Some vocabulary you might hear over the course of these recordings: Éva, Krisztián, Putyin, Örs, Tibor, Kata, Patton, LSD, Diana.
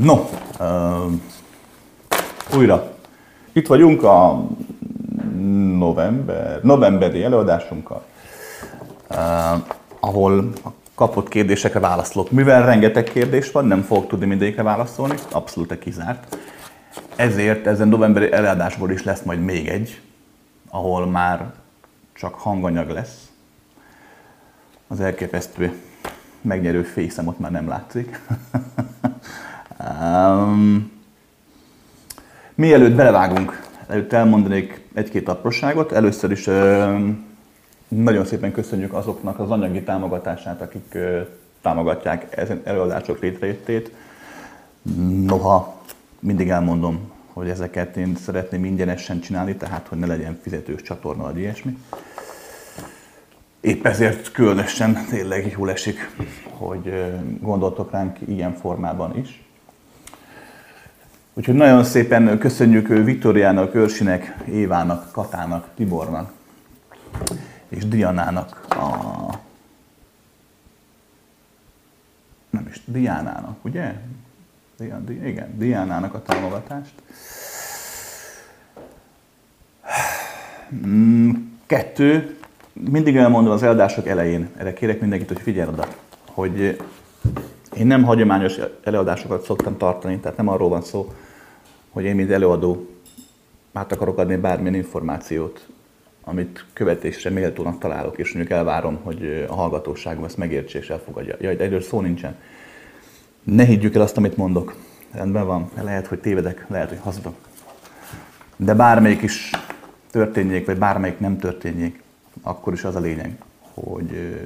No, újra. Itt vagyunk a novemberi előadásunkkal, ahol a kapott kérdésekre válaszolok. Mivel rengeteg kérdés van, nem fogok tudni mindegyikre válaszolni, abszolút kizárt. Ezért ezen novemberi előadásból is lesz majd még egy, ahol már csak hanganyag lesz. Az elképesztő megnyerő fészem ott már nem látszik. Mielőtt belevágunk, előtt elmondanék egy-két apróságot. Először is nagyon szépen köszönjük azoknak az anyagi támogatását, akik támogatják ezen előadások létrejöttét. Noha mindig elmondom, hogy ezeket én szeretném ingyenesen csinálni, tehát hogy ne legyen fizetős csatorna vagy ilyesmi. Épp ezért különösen tényleg jól esik, hogy gondoltok ránk ilyen formában is. Úgyhogy nagyon szépen köszönjük Vitóriának, Örsinek, Évának, Katának, Tibornak és Dianának Dianának, ugye? Igen, Dianának a támogatást. 2. Mindig elmondom az előadások elején, erre kérek mindenkit, hogy figyelj oda, hogy én nem hagyományos előadásokat szoktam tartani, tehát nem arról van szó, hogy én, mint előadó, át akarok adni bármilyen információt, amit követésre méltónak találok, és mondjuk elvárom, hogy a hallgatóságom ezt megértse és elfogadja. Jaj, de erről szó nincsen. Ne higgyük el azt, amit mondok. Rendben van, lehet, hogy tévedek, lehet, hogy hazudok. De bármelyik is történjék, vagy bármelyik nem történjék, akkor is az a lényeg, hogy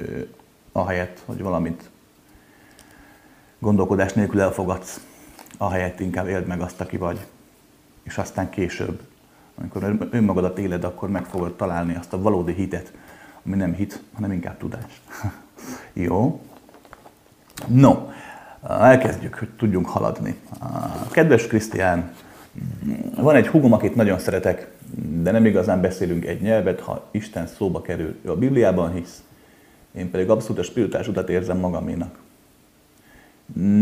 ahelyett, hogy valamit gondolkodás nélkül elfogadsz, ahelyett inkább éld meg azt, aki vagy. És aztán később, amikor önmagadat éled, akkor meg fogod találni azt a valódi hitet, ami nem hit, hanem inkább tudás. Jó? No, elkezdjük, hogy tudjunk haladni. Kedves Krisztián, van egy húgom, akit nagyon szeretek, de nem igazán beszélünk egy nyelvet, ha Isten szóba kerül. Ő a Bibliában hisz, én pedig abszolút a spirituális utat érzem magaménak.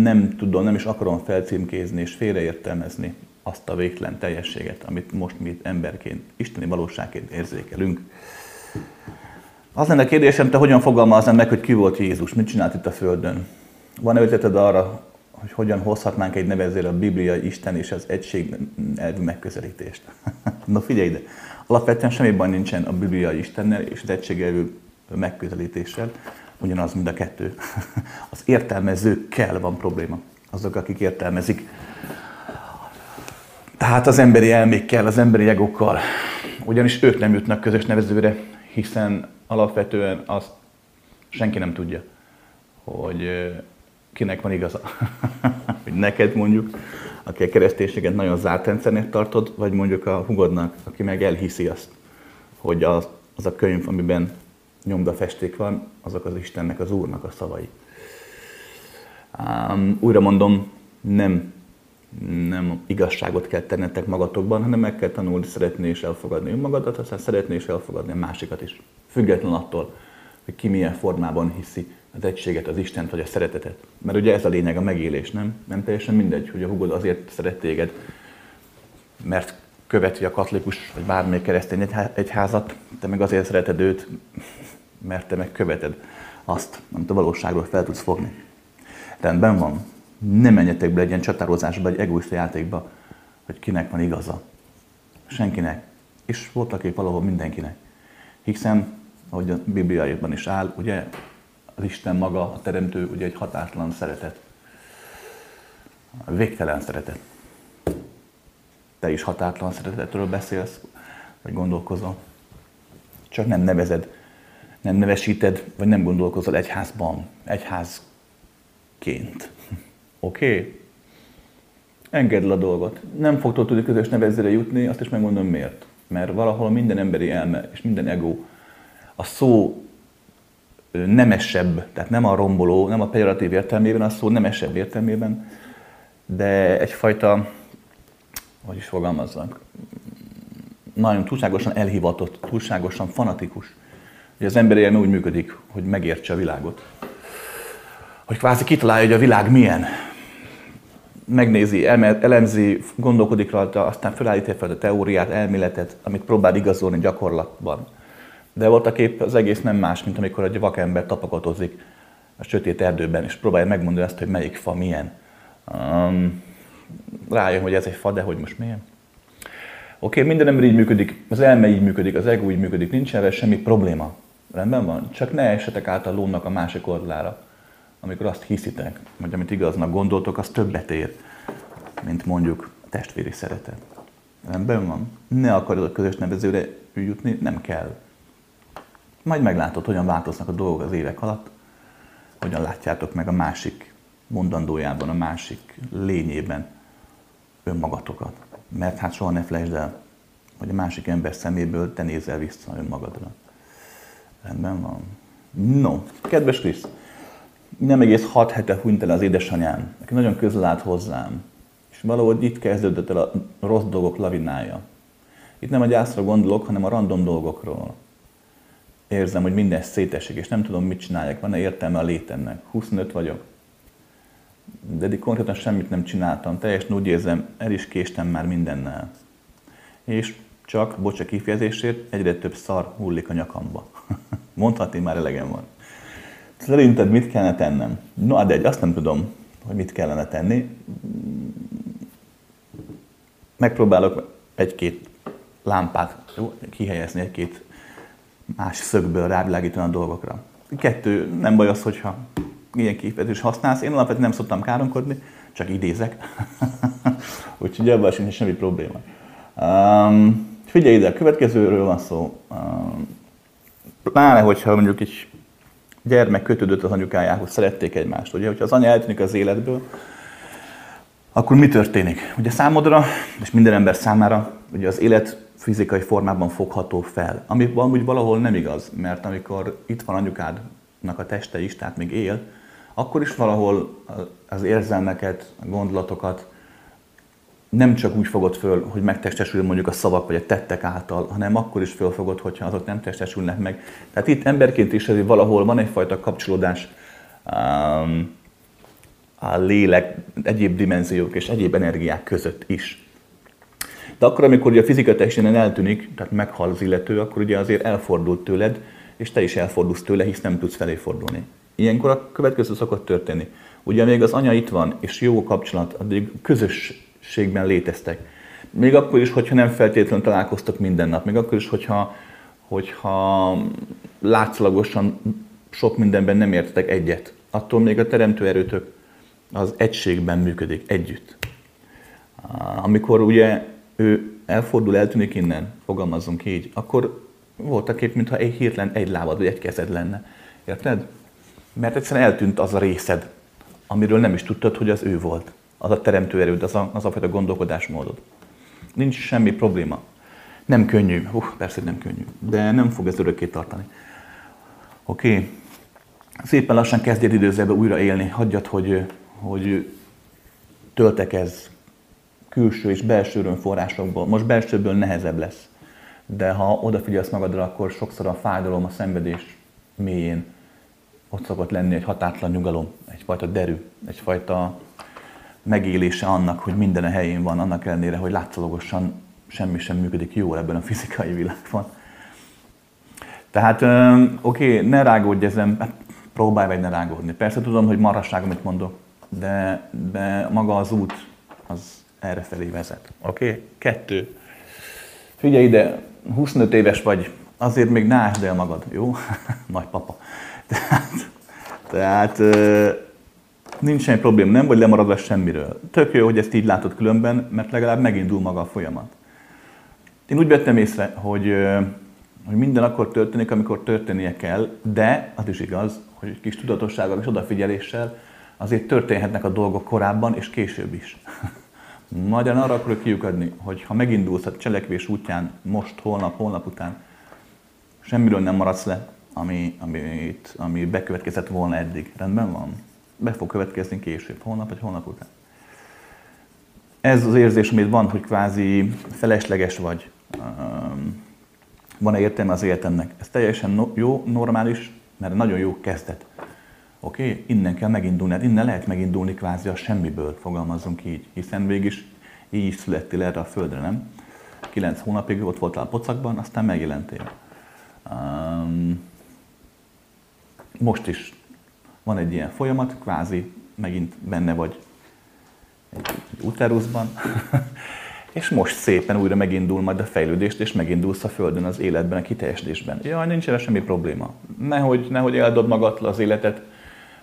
Nem tudom, nem is akarom felcímkézni és félreértelmezni azt a végtelen teljességet, amit most mi emberként, isteni valóságként érzékelünk. Az lenne a kérdésem, te hogyan fogalmaznál meg, hogy ki volt Jézus, mit csinált itt a Földön? Van ötleted arra, hogy hogyan hozhatnánk egy nevezőre a Biblia, Isten és az egység elvű megközelítést? Na figyelj ide! Alapvetően semmi baj nincsen a Biblia Istennel és az egység elvű megközelítéssel. Ugyanaz, mind a kettő. Az értelmezőkkel van probléma. Azok, akik értelmezik. Tehát az emberi elmékkel, az emberi egókkal. Ugyanis ők nem jutnak közös nevezőre, hiszen alapvetően azt senki nem tudja, hogy kinek van igaza. Hogy neked mondjuk, aki a kereszténységet nagyon zárt rendszernek tartod, vagy mondjuk a hugodnak, aki meg elhiszi azt, hogy az a könyv, amiben nyomdafesték van, azok az Istennek, az Úrnak a szavai. Újra mondom, nem igazságot kell tennetek magatokban, hanem meg kell tanulni szeretni és elfogadni önmagadat, aztán szeretni és elfogadni a másikat is. Független attól, hogy ki milyen formában hiszi az egységet, az Istent vagy a szeretetet. Mert ugye ez a lényeg, a megélés, nem? Nem teljesen mindegy, hogy a hugod azért szeret téged, mert követi a katolikus vagy bármely keresztény egyházat, te meg azért szereted őt, mert te meg követed azt, amit a valóságról fel tudsz fogni. Rendben van, ne menjetek bele egy ilyen csatározásba, egy egoista játékba, hogy kinek van igaza. Senkinek. És voltak épp valahol mindenkinek. Hiszen, ahogy a Bibliában is áll, ugye az Isten maga, a teremtő, ugye egy határtalan szeretet. Végtelen szeretet. Te is határtalan szeretetről beszélsz, vagy gondolkozol. Csak nem nevezed, nem nevesíted, vagy nem gondolkozol egyházban, egyházként. Oké? Okay? Engedd le a dolgot. Nem fogtól tudni közös nevezőre jutni, azt is megmondom miért. Mert valahol minden emberi elme és minden ego a szó nemesebb, tehát nem a romboló, nem a pejoratív értelmében, a szó nemesebb értelmében, de egyfajta, hogy is fogalmazzak, nagyon túlságosan elhivatott, túlságosan fanatikus. Ugye az emberi elme úgy működik, hogy megértse a világot. Hogy kvázi kitalálja, hogy a világ milyen. megnézi, elemzi, gondolkodik rajta, aztán felállítja fel a teóriát, elméletet, amit próbál igazolni gyakorlatban. De voltak épp az egész nem más, mint amikor egy vakember tapakotozik a sötét erdőben, és próbálja megmondani azt, hogy melyik fa milyen. Rájön, hogy ez egy fa, de hogy most milyen. Oké, minden ember így működik, az elme így működik, az ego így működik, nincs erre semmi probléma. Rendben van? Csak ne essetek át a lónak a másik oldalára, amikor azt hiszitek, hogy amit igaznak gondoltok, az többet ér, mint mondjuk a testvéri szeretet. Rendben van? Ne akarod a közös nevezőre jutni, nem kell. Majd meglátod, hogyan változnak a dolgok az évek alatt, hogyan látjátok meg a másik mondandójában, a másik lényében önmagatokat. Mert hát soha ne felejtsd el, hogy a másik ember szeméből te nézel vissza önmagadra. Rendben van. No, kedves Krisz, nem egész 6 hete hunyt el az édesanyám, aki nagyon közel állt hozzám, és valahogy itt kezdődött el a rossz dolgok lavinája. Itt nem a gyászra gondolok, hanem a random dolgokról. Érzem, hogy minden szétesik, és nem tudom, mit csináljak, van-e értelme a létemnek. 25 vagyok. De eddig konkrétan semmit nem csináltam, teljesen úgy érzem, el is késtem már mindennel. És csak, bocs a kifejezésért, egyre több szar hullik a nyakamba. Mondhatni, már elegem van. Szerinted mit kellene tennem? No, de azt nem tudom, hogy mit kellene tenni. Megpróbálok egy-két lámpát kihelyezni, egy-két más szögből rávilágítani a dolgokra. Kettő, nem baj az, hogyha ilyen kifejezést használsz. Én alapvetően nem szoktam káromkodni, csak idézek. Úgyhogy ebből sincs semmi probléma. Figyelj ide, a következőről van szó. Pláne, hogyha mondjuk egy gyermek kötődött az anyukájához, szerették egymást. Ugye, hogyha az anya eltűnik az életből, akkor mi történik? Ugye számodra, és minden ember számára, ugye az élet fizikai formában fogható fel. Ami amúgy valahol nem igaz, mert amikor itt van anyukádnak a teste is, tehát még él, akkor is valahol az érzelmeket, a gondolatokat nem csak úgy fogod föl, hogy megtestesül mondjuk a szavak vagy a tettek által, hanem akkor is fölfogod, hogyha azok nem testesülnek meg. Tehát itt emberként is azért valahol van egyfajta kapcsolódás a lélek, egyéb dimenziók és egyéb energiák között is. De akkor, amikor ugye a fizika testén eltűnik, tehát meghal az illető, akkor ugye azért elfordult tőled, és te is elfordulsz tőle, hisz nem tudsz felé fordulni. Ilyenkor a következő szokott történni. Ugye még az anya itt van, és jó a kapcsolat, addig közösségben léteztek. Még akkor is, hogyha nem feltétlenül találkoztak minden nap, még akkor is, hogyha látszalagosan sok mindenben nem értetek egyet. Attól még a teremtő erőtök az egységben működik, együtt. Amikor ugye ő elfordul, eltűnik innen, fogalmazzunk így, akkor voltak épp, mintha egy hirtelen egy lábad vagy egy kezed lenne. Érted? Mert egyszerűen eltűnt az a részed, amiről nem is tudtad, hogy az ő volt. Az a teremtő erőd, az a fajta gondolkodásmódod. Nincs semmi probléma. Nem könnyű. Persze nem könnyű, de nem fog ez örökké tartani. Oké. Szépen lassan kezdjél időzelbe újra élni. Hagyjad, hogy töltekezz külső és belső forrásokból. Most belsőből nehezebb lesz. De ha odafigyelsz magadra, akkor sokszor a fájdalom, a szenvedés mélyén ott szokott lenni egy határtalan nyugalom, egyfajta derű, egyfajta megélése annak, hogy minden a helyén van, annak ellenére, hogy látszólagosan semmi sem működik jól ebben a fizikai világban. Tehát, oké, ne rágódj ezen, próbálj meg ne rágódni. Persze tudom, hogy marhasság, amit mondok, de maga az út, az errefelé vezet. Oké? 2. Figyelj ide, 25 éves vagy, azért még ne ásd el magad, jó? Nagy papa. Tehát nincs semmi probléma, nem vagy lemaradva semmiről. Tök jó, hogy ezt így látod különben, mert legalább megindul maga a folyamat. Én úgy vettem észre, hogy minden akkor történik, amikor történnie kell, de az is igaz, hogy egy kis tudatossággal és odafigyeléssel azért történhetnek a dolgok korábban és később is. Nagyon arra akarok kiukadni, hogy ha megindulsz a cselekvés útján most, holnap, holnap után, semmiről nem maradsz le, ami bekövetkezett volna eddig. Rendben van? Be fog következni később, holnap vagy holnap után. Ez az érzés, amit van, hogy kvázi felesleges vagy, van-e értelme az életemnek? Ez teljesen jó, normális, mert nagyon jó kezdet. Oké? Innen kell megindulni, innen lehet megindulni kvázi a semmiből, fogalmazzunk így, hiszen végig így születtél erre a földre, nem? 9 hónapig ott voltál a pocakban, aztán megjelentél. Most is van egy ilyen folyamat, kvázi megint benne vagy egy uteruszban, és most szépen újra megindul majd a fejlődést, és megindulsz a Földön, az életben, a kiteljesítésben. Jaj, nincs erre semmi probléma. Nehogy eldobd magadtól az életet,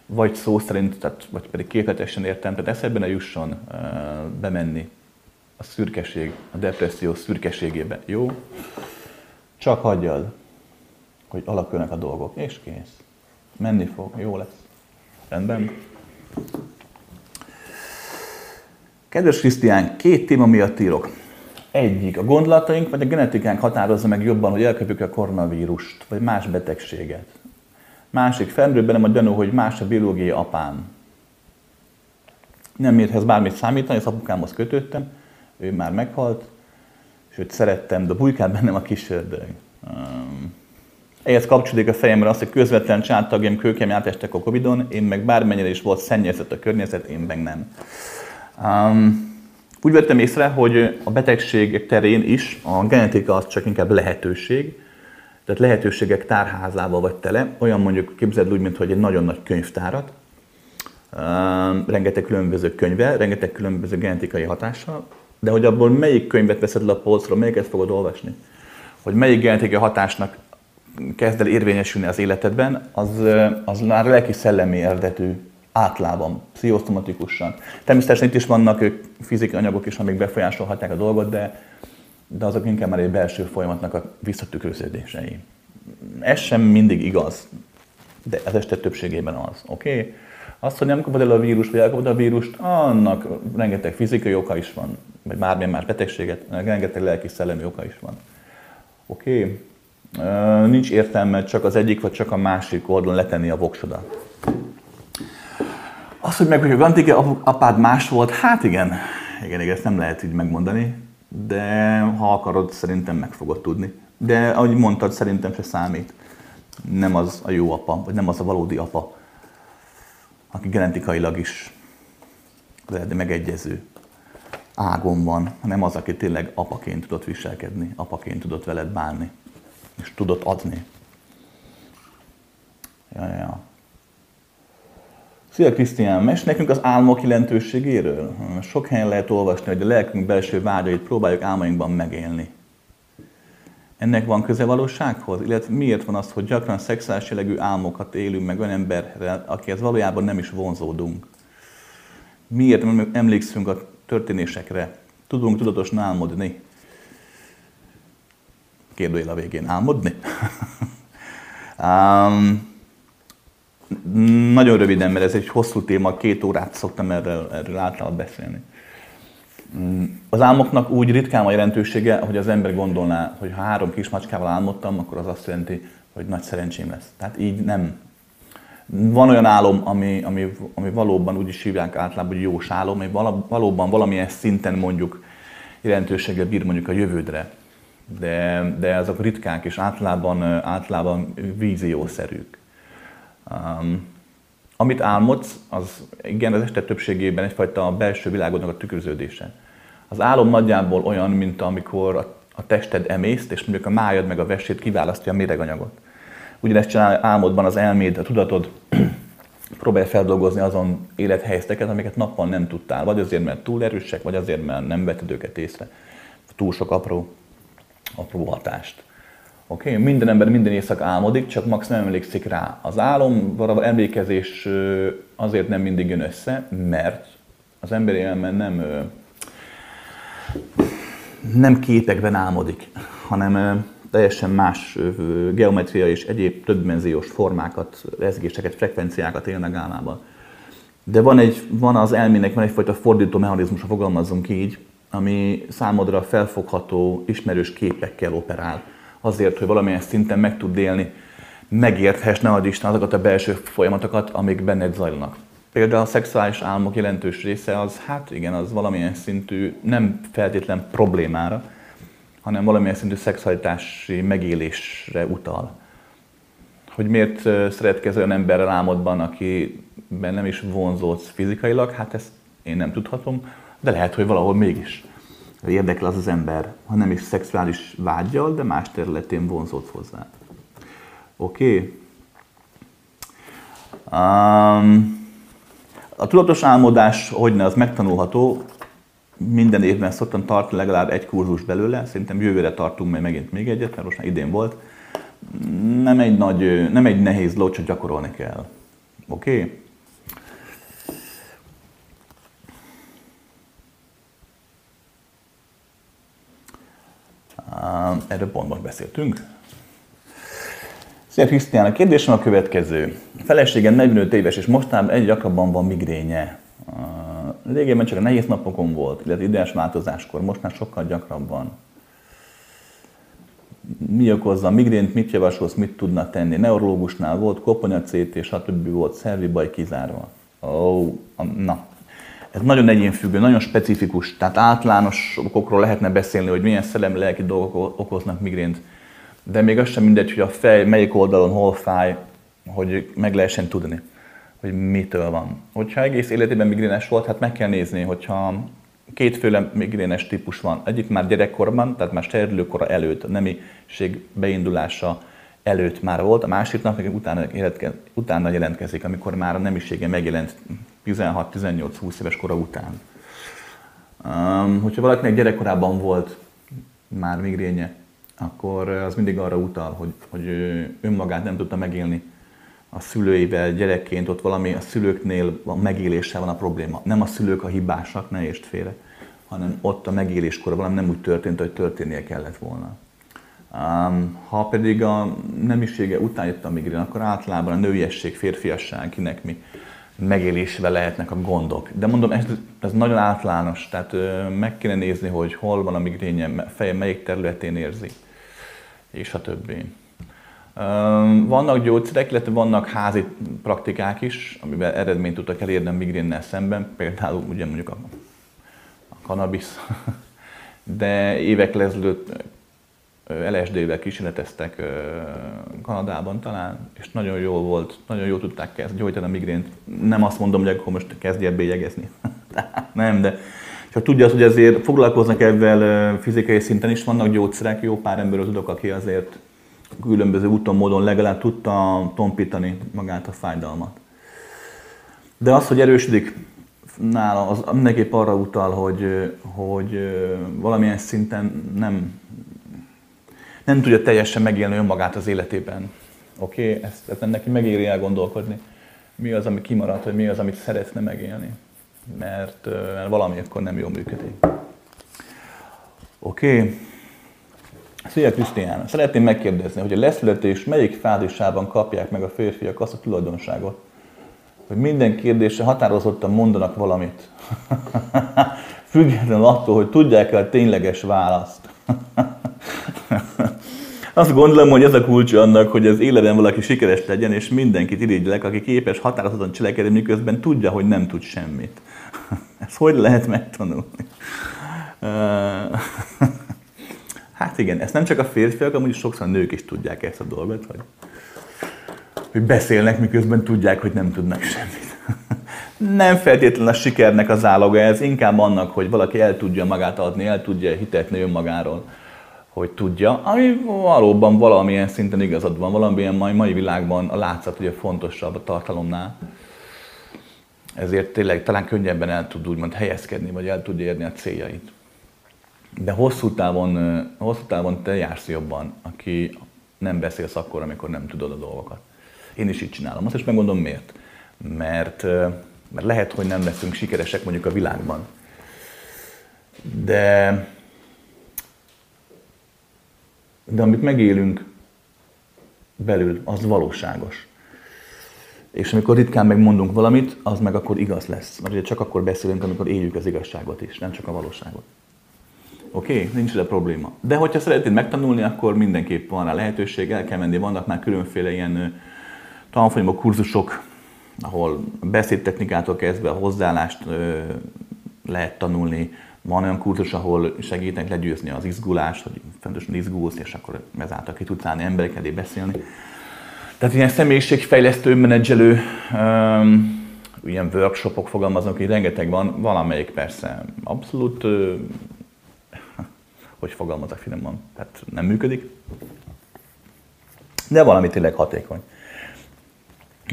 vagy szó szerint, tehát, vagy pedig képletesen értem, tehát eszedbe ne jusson bemenni a szürkeség, a depresszió szürkeségébe. Jó? Csak hagyjad, hogy alakulnak a dolgok, és kész. Menni fog, jó lesz. Rendben? Kedves Krisztián, 2 téma miatt írok. Egyik, a gondolataink vagy a genetikánk határozza meg jobban, hogy elkapjuk a koronavírust, vagy más betegséget. Másik, felmerül bennem a gyanú, hogy más a biológiai apám. Nem érthez bármit számítani, az apukámhoz kötődtem, ő már meghalt, és őt szerettem, de bujkál bennem a kis ördög. Ehhez kapcsolódik a fejemre azt, hogy közvetlen családtagjaim kőkemény átestek a Covid-on, én meg bármennyire is volt szennyezett a környezet, én meg nem. Úgy vettem észre, hogy a betegségek terén is a genetika az csak inkább lehetőség, tehát lehetőségek tárházával vagy tele, olyan mondjuk képzeld úgy, mintha egy nagyon nagy könyvtárat, rengeteg különböző könyvvel, rengeteg különböző genetikai hatással, de hogy abból melyik könyvet veszed le a polcról, melyiket fogod olvasni, hogy melyik genetikai hatásnak kezd el érvényesülni az életedben, az már lelki-szellemi eredetű átlában, pszichosztomatikusan. Természetesen itt is vannak fizikai anyagok is, amik befolyásolhatják a dolgot, de azok inkább már egy belső folyamatnak a visszatükröződései. Ez sem mindig igaz, de ez eset többségében az, oké? Okay? Azt, hogy nem kapod el a vírust, vagy elkapod a vírust, annak rengeteg fizikai oka is van, vagy bármilyen más betegséget, rengeteg lelki-szellemi oka is van. Oké? Okay? Nincs értelme csak az egyik, vagy csak a másik oldalon letenni a voksodat. Azt, hogy meg, hogy antik apád más volt, hát igen, ezt nem lehet így megmondani, de ha akarod, szerintem meg fogod tudni. De ahogy mondtad, szerintem se számít. Nem az a jó apa, vagy nem az a valódi apa, aki genetikailag is megegyező ágon van, hanem az, aki tényleg apaként tudott viselkedni, apaként tudott veled bánni, és tudott adni. Ja. Szia Krisztián, mesélj nekünk az álmok jelentőségéről. Sok helyen lehet olvasni, hogy a lelkünk belső vágyait próbáljuk álmainkban megélni. Ennek van köze valósághoz? Illetve miért van az, hogy gyakran szexuális jellegű álmokat élünk meg olyan emberrel, akihez valójában nem is vonzódunk? Miért nem emlékszünk a történésekre? Tudunk tudatosan álmodni? Kérdőjel a végén, álmodni? Nagyon röviden, mert ez egy hosszú téma, 2 órát szoktam erről általában beszélni. Az álmoknak úgy ritkán a jelentősége, hogy az ember gondolná, hogy ha 3 kismacskával álmodtam, akkor az azt jelenti, hogy nagy szerencsém lesz. Tehát így nem. Van olyan álom, ami valóban úgy is hívják általában, hogy jós álom, ami valóban valamilyen szinten mondjuk jelentőséggel bír mondjuk a jövődre. De azok ritkák és általában víziószerűk. Amit álmodsz, az igen, az este többségében egyfajta a belső világodnak a tükröződése. Az álom nagyjából olyan, mint amikor a tested emészt, és mondjuk a májad meg a vesét kiválasztja a méreganyagot. Ugyanezt csinál álmodban az elméd, a tudatod próbálja feldolgozni azon élethelyzeteket, amiket nappal nem tudtál. Vagy azért, mert túl erősek, vagy azért, mert nem vetted őket észre. Túl sok apró hatást. Okay? Minden ember minden éjszaka álmodik, csak max nem emlékszik rá. Az álomra emlékezés azért nem mindig jön össze, mert az emberi elme nem képekben álmodik, hanem teljesen más geometria és egyéb többdimenziós formákat, rezgéseket, frekvenciákat élnek álmában. De van az elmének van egyfajta fordító mechanizmusa, fogalmazzunk így, ami számodra felfogható, ismerős képekkel operál. Azért, hogy valamilyen szinten meg tud élni, megérthess, ne adj Isten, azokat a belső folyamatokat, amik benned zajlanak. Például a szexuális álmok jelentős része az, hát igen, az valamilyen szintű, nem feltétlen problémára, hanem valamilyen szintű szexualitási megélésre utal. hogy miért szeretkezz olyan emberrel álmodban, akiben nem is vonzódsz fizikailag, hát ezt én nem tudhatom, de lehet, hogy valahol mégis érdekel az az ember, ha nem is szexuális vágyal, de más területén vonzódsz hozzá. Oké. A tudatos álmodás, hogyne, az megtanulható. Minden évben szoktam tartani legalább egy kurzus belőle, szerintem jövőre tartunk majd megint még egyet, mert most már idén volt. Nem egy nehéz dolog, csak gyakorolni kell. Oké? Erről pont most beszéltünk. Szia Krisztián, a kérdésem a következő. A feleségem 45 éves, és mostában egyre gyakrabban van migrénye. Régebben csak a nehéz napokon volt, illetve időjárás változáskor, most már sokkal gyakrabban. Mi okozza a migrént, mit javasolsz, mit tudna tenni? Neurológusnál volt, koponya CT, stb. Volt, szervi baj kizárva. Ez nagyon egyénfüggő, nagyon specifikus, tehát általános okokról lehetne beszélni, hogy milyen szellemi-lelki dolgok okoznak migrént. De még az sem mindegy, hogy a fej melyik oldalon hol fáj, hogy meg lehessen tudni, hogy mitől van. Hogyha egész életében migrénes volt, hát meg kell nézni, hogyha kétféle migrénes típus van. Egyik már gyerekkorban, tehát már serdülőkora előtt, a nemiség beindulása előtt már volt, a másiknak meg utána jelentkezik, amikor már a nemisége megjelent 16-18-20 éves kora után. Hogyha valakinek gyerekkorában volt már migrénye, akkor az mindig arra utal, hogy önmagát nem tudta megélni a szülőivel, gyerekként, ott valami a szülőknél a megéléssel van a probléma. Nem a szülők a hibásak, ne értsd félre, hanem ott a megéléskor valami nem úgy történt, hogy történnie kellett volna. Ha pedig a nemisége után jött a migrén, akkor általában a nőiesség, férfiasság, kinek mi megélésével lehetnek a gondok. De mondom, ez nagyon általános, tehát meg kéne nézni, hogy hol van a migrénye, feje melyik területén érzi, és a többi. Vannak gyógyszerek, illetve vannak házi praktikák is, amivel eredményt tudtak elérni a migrénnel szemben, például ugye mondjuk a kanabisz, de évekkel ezelőtt LSD-vel kísérleteztek Kanadában talán, és nagyon jól volt, nagyon jól tudták gyógyítani a migrént. Nem azt mondom, hogy akkor most kezdj el bélyegezni. Nem, de csak tudja azt, hogy azért foglalkoznak ezzel fizikai szinten is, vannak gyógyszerek, jó pár emberről tudok, aki azért különböző úton, módon legalább tudta tompítani magát a fájdalmat. De az, hogy erősödik nála, az mindenképp arra utal, hogy valamilyen szinten nem tudja teljesen megélni önmagát az életében. Oké? Ezt neki megéri elgondolkodni. Mi az, ami kimaradt, vagy mi az, amit szeretne megélni. Mert valami akkor nem jól működik. Oké? Szia Krisztián! Szeretném megkérdezni, hogy a leszületés melyik fázisában kapják meg a férfiak azt a tulajdonságot, hogy minden kérdésre határozottan mondanak valamit. Függetlenül attól, hogy tudják-e a tényleges választ. Azt gondolom, hogy ez a kulcsa annak, hogy az életben valaki sikeres legyen, és mindenkit irigylek, aki képes határozottan cselekedni, miközben tudja, hogy nem tud semmit. Ezt hogy lehet megtanulni? Hát igen, ezt nem csak a férfiak, amúgy sokszor a nők is tudják ezt a dolgot, hogy beszélnek, miközben tudják, hogy nem tudnak semmit. Nem feltétlenül a sikernek a záloga ez, inkább annak, hogy valaki el tudja magát adni, el tudja hitetni önmagáról, hogy tudja, ami valóban valamilyen szinten igazad van, valamilyen mai világban a látszat ugye fontosabb a tartalomnál. Ezért tényleg talán könnyebben el tud úgymond helyezkedni, vagy el tudja érni a céljait. De hosszú távon te jársz jobban, aki nem beszélsz akkor, amikor nem tudod a dolgokat. Én is így csinálom. Azt is megmondom miért. Mert lehet, hogy nem leszünk sikeresek mondjuk a világban. De amit megélünk belül, az valóságos. És amikor ritkán megmondunk valamit, az meg akkor igaz lesz. Mert ugye csak akkor beszélünk, amikor éljük az igazságot is, nem csak a valóságot. Oké? Nincs vele probléma. De hogyha szeretnéd megtanulni, akkor mindenképp van rá lehetőség, el kell menni, vannak már különféle ilyen tanfolyamok, kurzusok, ahol beszédtechnikától kezdve a hozzáállást lehet tanulni. Van olyan kurzus, ahol segítenek legyőzni az izgulást, hogy fontosan izgulsz, és akkor ezáltal ki tudsz állni emberek elé beszélni. Tehát ilyen személyiségfejlesztő, menedzselő, ilyen workshopok fogalmaznak, hogy rengeteg van, valamelyik persze abszolút, hogy fogalmazok finoman, tehát nem működik, de valami tényleg hatékony.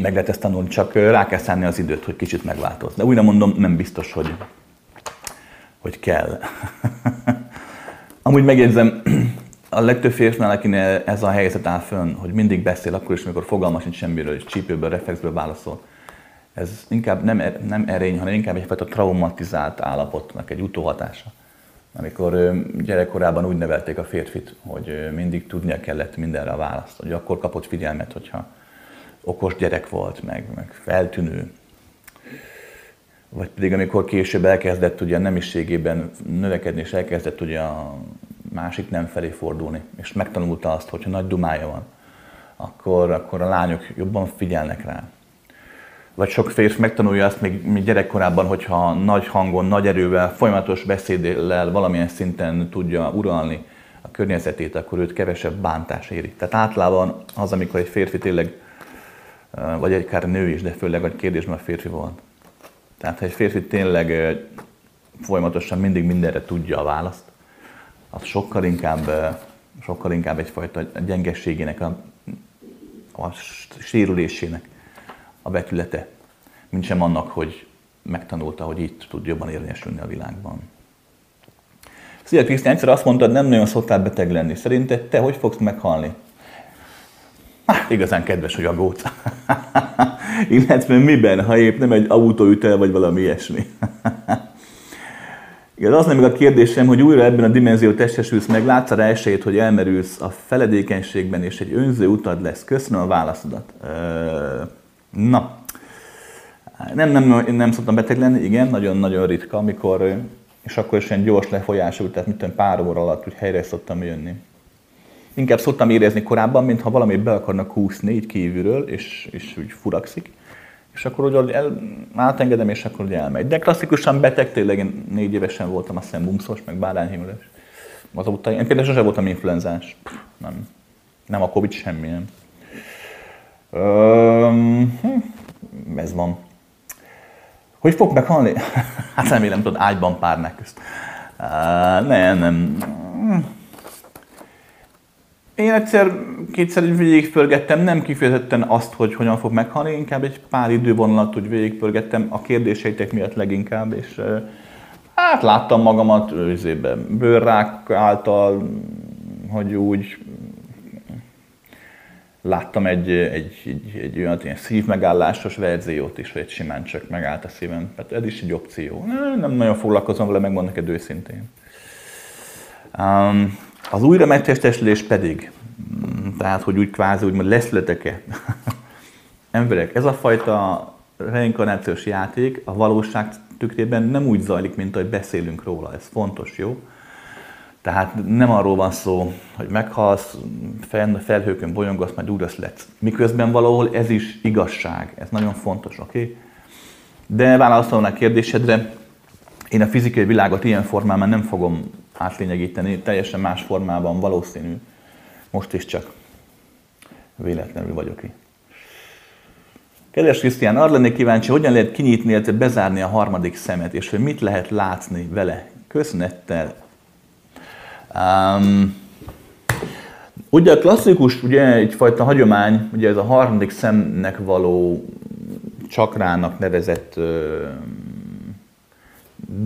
Meg lehet ezt tanulni, csak rá kell szánni az időt, hogy kicsit megváltoz. De újra mondom, nem biztos, hogy kell. Amúgy megjegyzem, a legtöbb férfinál, akinek ez a helyzet áll fönn, hogy mindig beszél, akkor is, amikor fogalmas nincs semmiről, és csípőből, reflexből válaszol. Ez inkább nem erény, hanem inkább egyfajta traumatizált állapotnak egy utóhatása. Amikor gyerekkorában úgy nevelték a férfit, hogy mindig tudnia kellett mindenre a választ, hogy akkor kapott figyelmet, hogyha okos gyerek volt, meg feltűnő. Vagy pedig amikor később elkezdett ugye a nemiségében növekedni, és elkezdett ugye a másik nem felé fordulni, és megtanulta azt, hogyha nagy dumája van, akkor a lányok jobban figyelnek rá. Vagy sok férfi megtanulja azt még gyerekkorában, hogyha nagy hangon, nagy erővel, folyamatos beszéddel valamilyen szinten tudja uralni a környezetét, akkor őt kevesebb bántás éri. Tehát általában az, amikor egy férfi tényleg, vagy akár nő is, de főleg a kérdésben a férfi volt. Tehát ha egy férfi tényleg folyamatosan mindig mindenre tudja a választ, az sokkal inkább egyfajta gyengességének, a sérülésének a vetülete, mint sem annak, hogy megtanulta, hogy itt tud jobban érvényesülni a világban. Szia Krisztián, egyszer azt mondtad, nem nagyon szoktál beteg lenni. Szerinted te hogy fogsz meghalni? Igazán kedves, hogy aggódsz. Illetve miben, ha épp nem egy autóüt el, vagy valami ilyesmi. Igen, az nem még a kérdésem, hogy újra ebben a dimenziót testesülsz meg, látsz rá esélyt, hogy elmerülsz a feledékenységben, és egy önző utad lesz. Köszönöm a válaszodat. Na, nem szoktam beteg lenni, igen, nagyon-nagyon ritka, amikor, és akkor is olyan gyors lefolyású, tehát mit tudom, pár óra alatt úgy helyre szoktam jönni. Inkább szoktam érezni korábban, mintha valamit be akarnak húzni így kívülről, és úgy furakszik, és akkor úgy átengedem, és akkor úgy elmegy. De klasszikusan beteg, tényleg én 4 évesen voltam, azt hiszem bumszos, meg bárányhimlős. Azóta én például sosem voltam influenzás. Nem a Covid semmi, nem. Ez van. Hogy fog meghalni? Hát remélem, tudod, ágyban párnák közt. Nem. Én egyszer-kétszer végigpörgettem, nem kifejezetten azt, hogy hogyan fog meghalni, inkább egy pár idővonalat úgy végigpörgettem a kérdéseitek miatt leginkább, és hát láttam magamat bőrrák által, hogy úgy láttam egy olyan ilyen szívmegállásos verziót is, hogy egy simán csak megállt a szívem. Hát ez is egy opció. Nem nagyon foglalkozom vele, megmond neked őszintén. Az újra megtestesülés pedig, tehát hogy úgy kvázi, úgymond leszletek-e? Emberek, ez a fajta reinkarnációs játék a valóság tükrében nem úgy zajlik, mint ahogy beszélünk róla. Ez fontos, jó? Tehát nem arról van szó, hogy meghalsz, felhőkön bolyongasz, majd újra szletsz. Miközben valahol ez is igazság. Ez nagyon fontos, oké? De válaszolom a kérdésedre, én a fizikai világot ilyen formában nem fogom átlényegíteni, teljesen más formában valószínű. Most is csak véletlenül vagyok itt. Kedves Krisztián, arra lennék kíváncsi, hogyan lehet kinyitni, illetve bezárni a harmadik szemet, és hogy mit lehet látni vele. Köszönettel. Ugye a klasszikus, ugye egyfajta hagyomány, ugye ez a harmadik szemnek való csakrának nevezett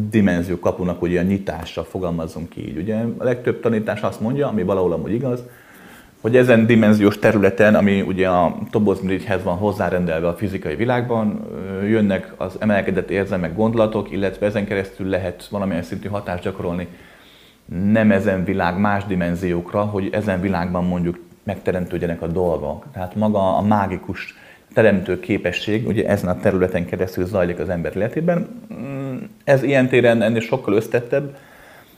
dimenzió kapunak ugye a nyitással fogalmazunk ki így. Ugye a legtöbb tanítás azt mondja, ami valahol amúgy igaz, hogy ezen dimenziós területen, ami ugye a tobozmirigyhez van hozzárendelve a fizikai világban, jönnek az emelkedett érzelmek, gondolatok, illetve ezen keresztül lehet valamilyen szintű hatást gyakorolni nem ezen világ más dimenziókra, hogy ezen világban mondjuk megteremtődjenek a dolgok. Tehát maga a mágikus teremtő képesség, ugye ezen a területen keresztül zajlik az ember életében. Ez ilyen téren ennél sokkal összetettebb,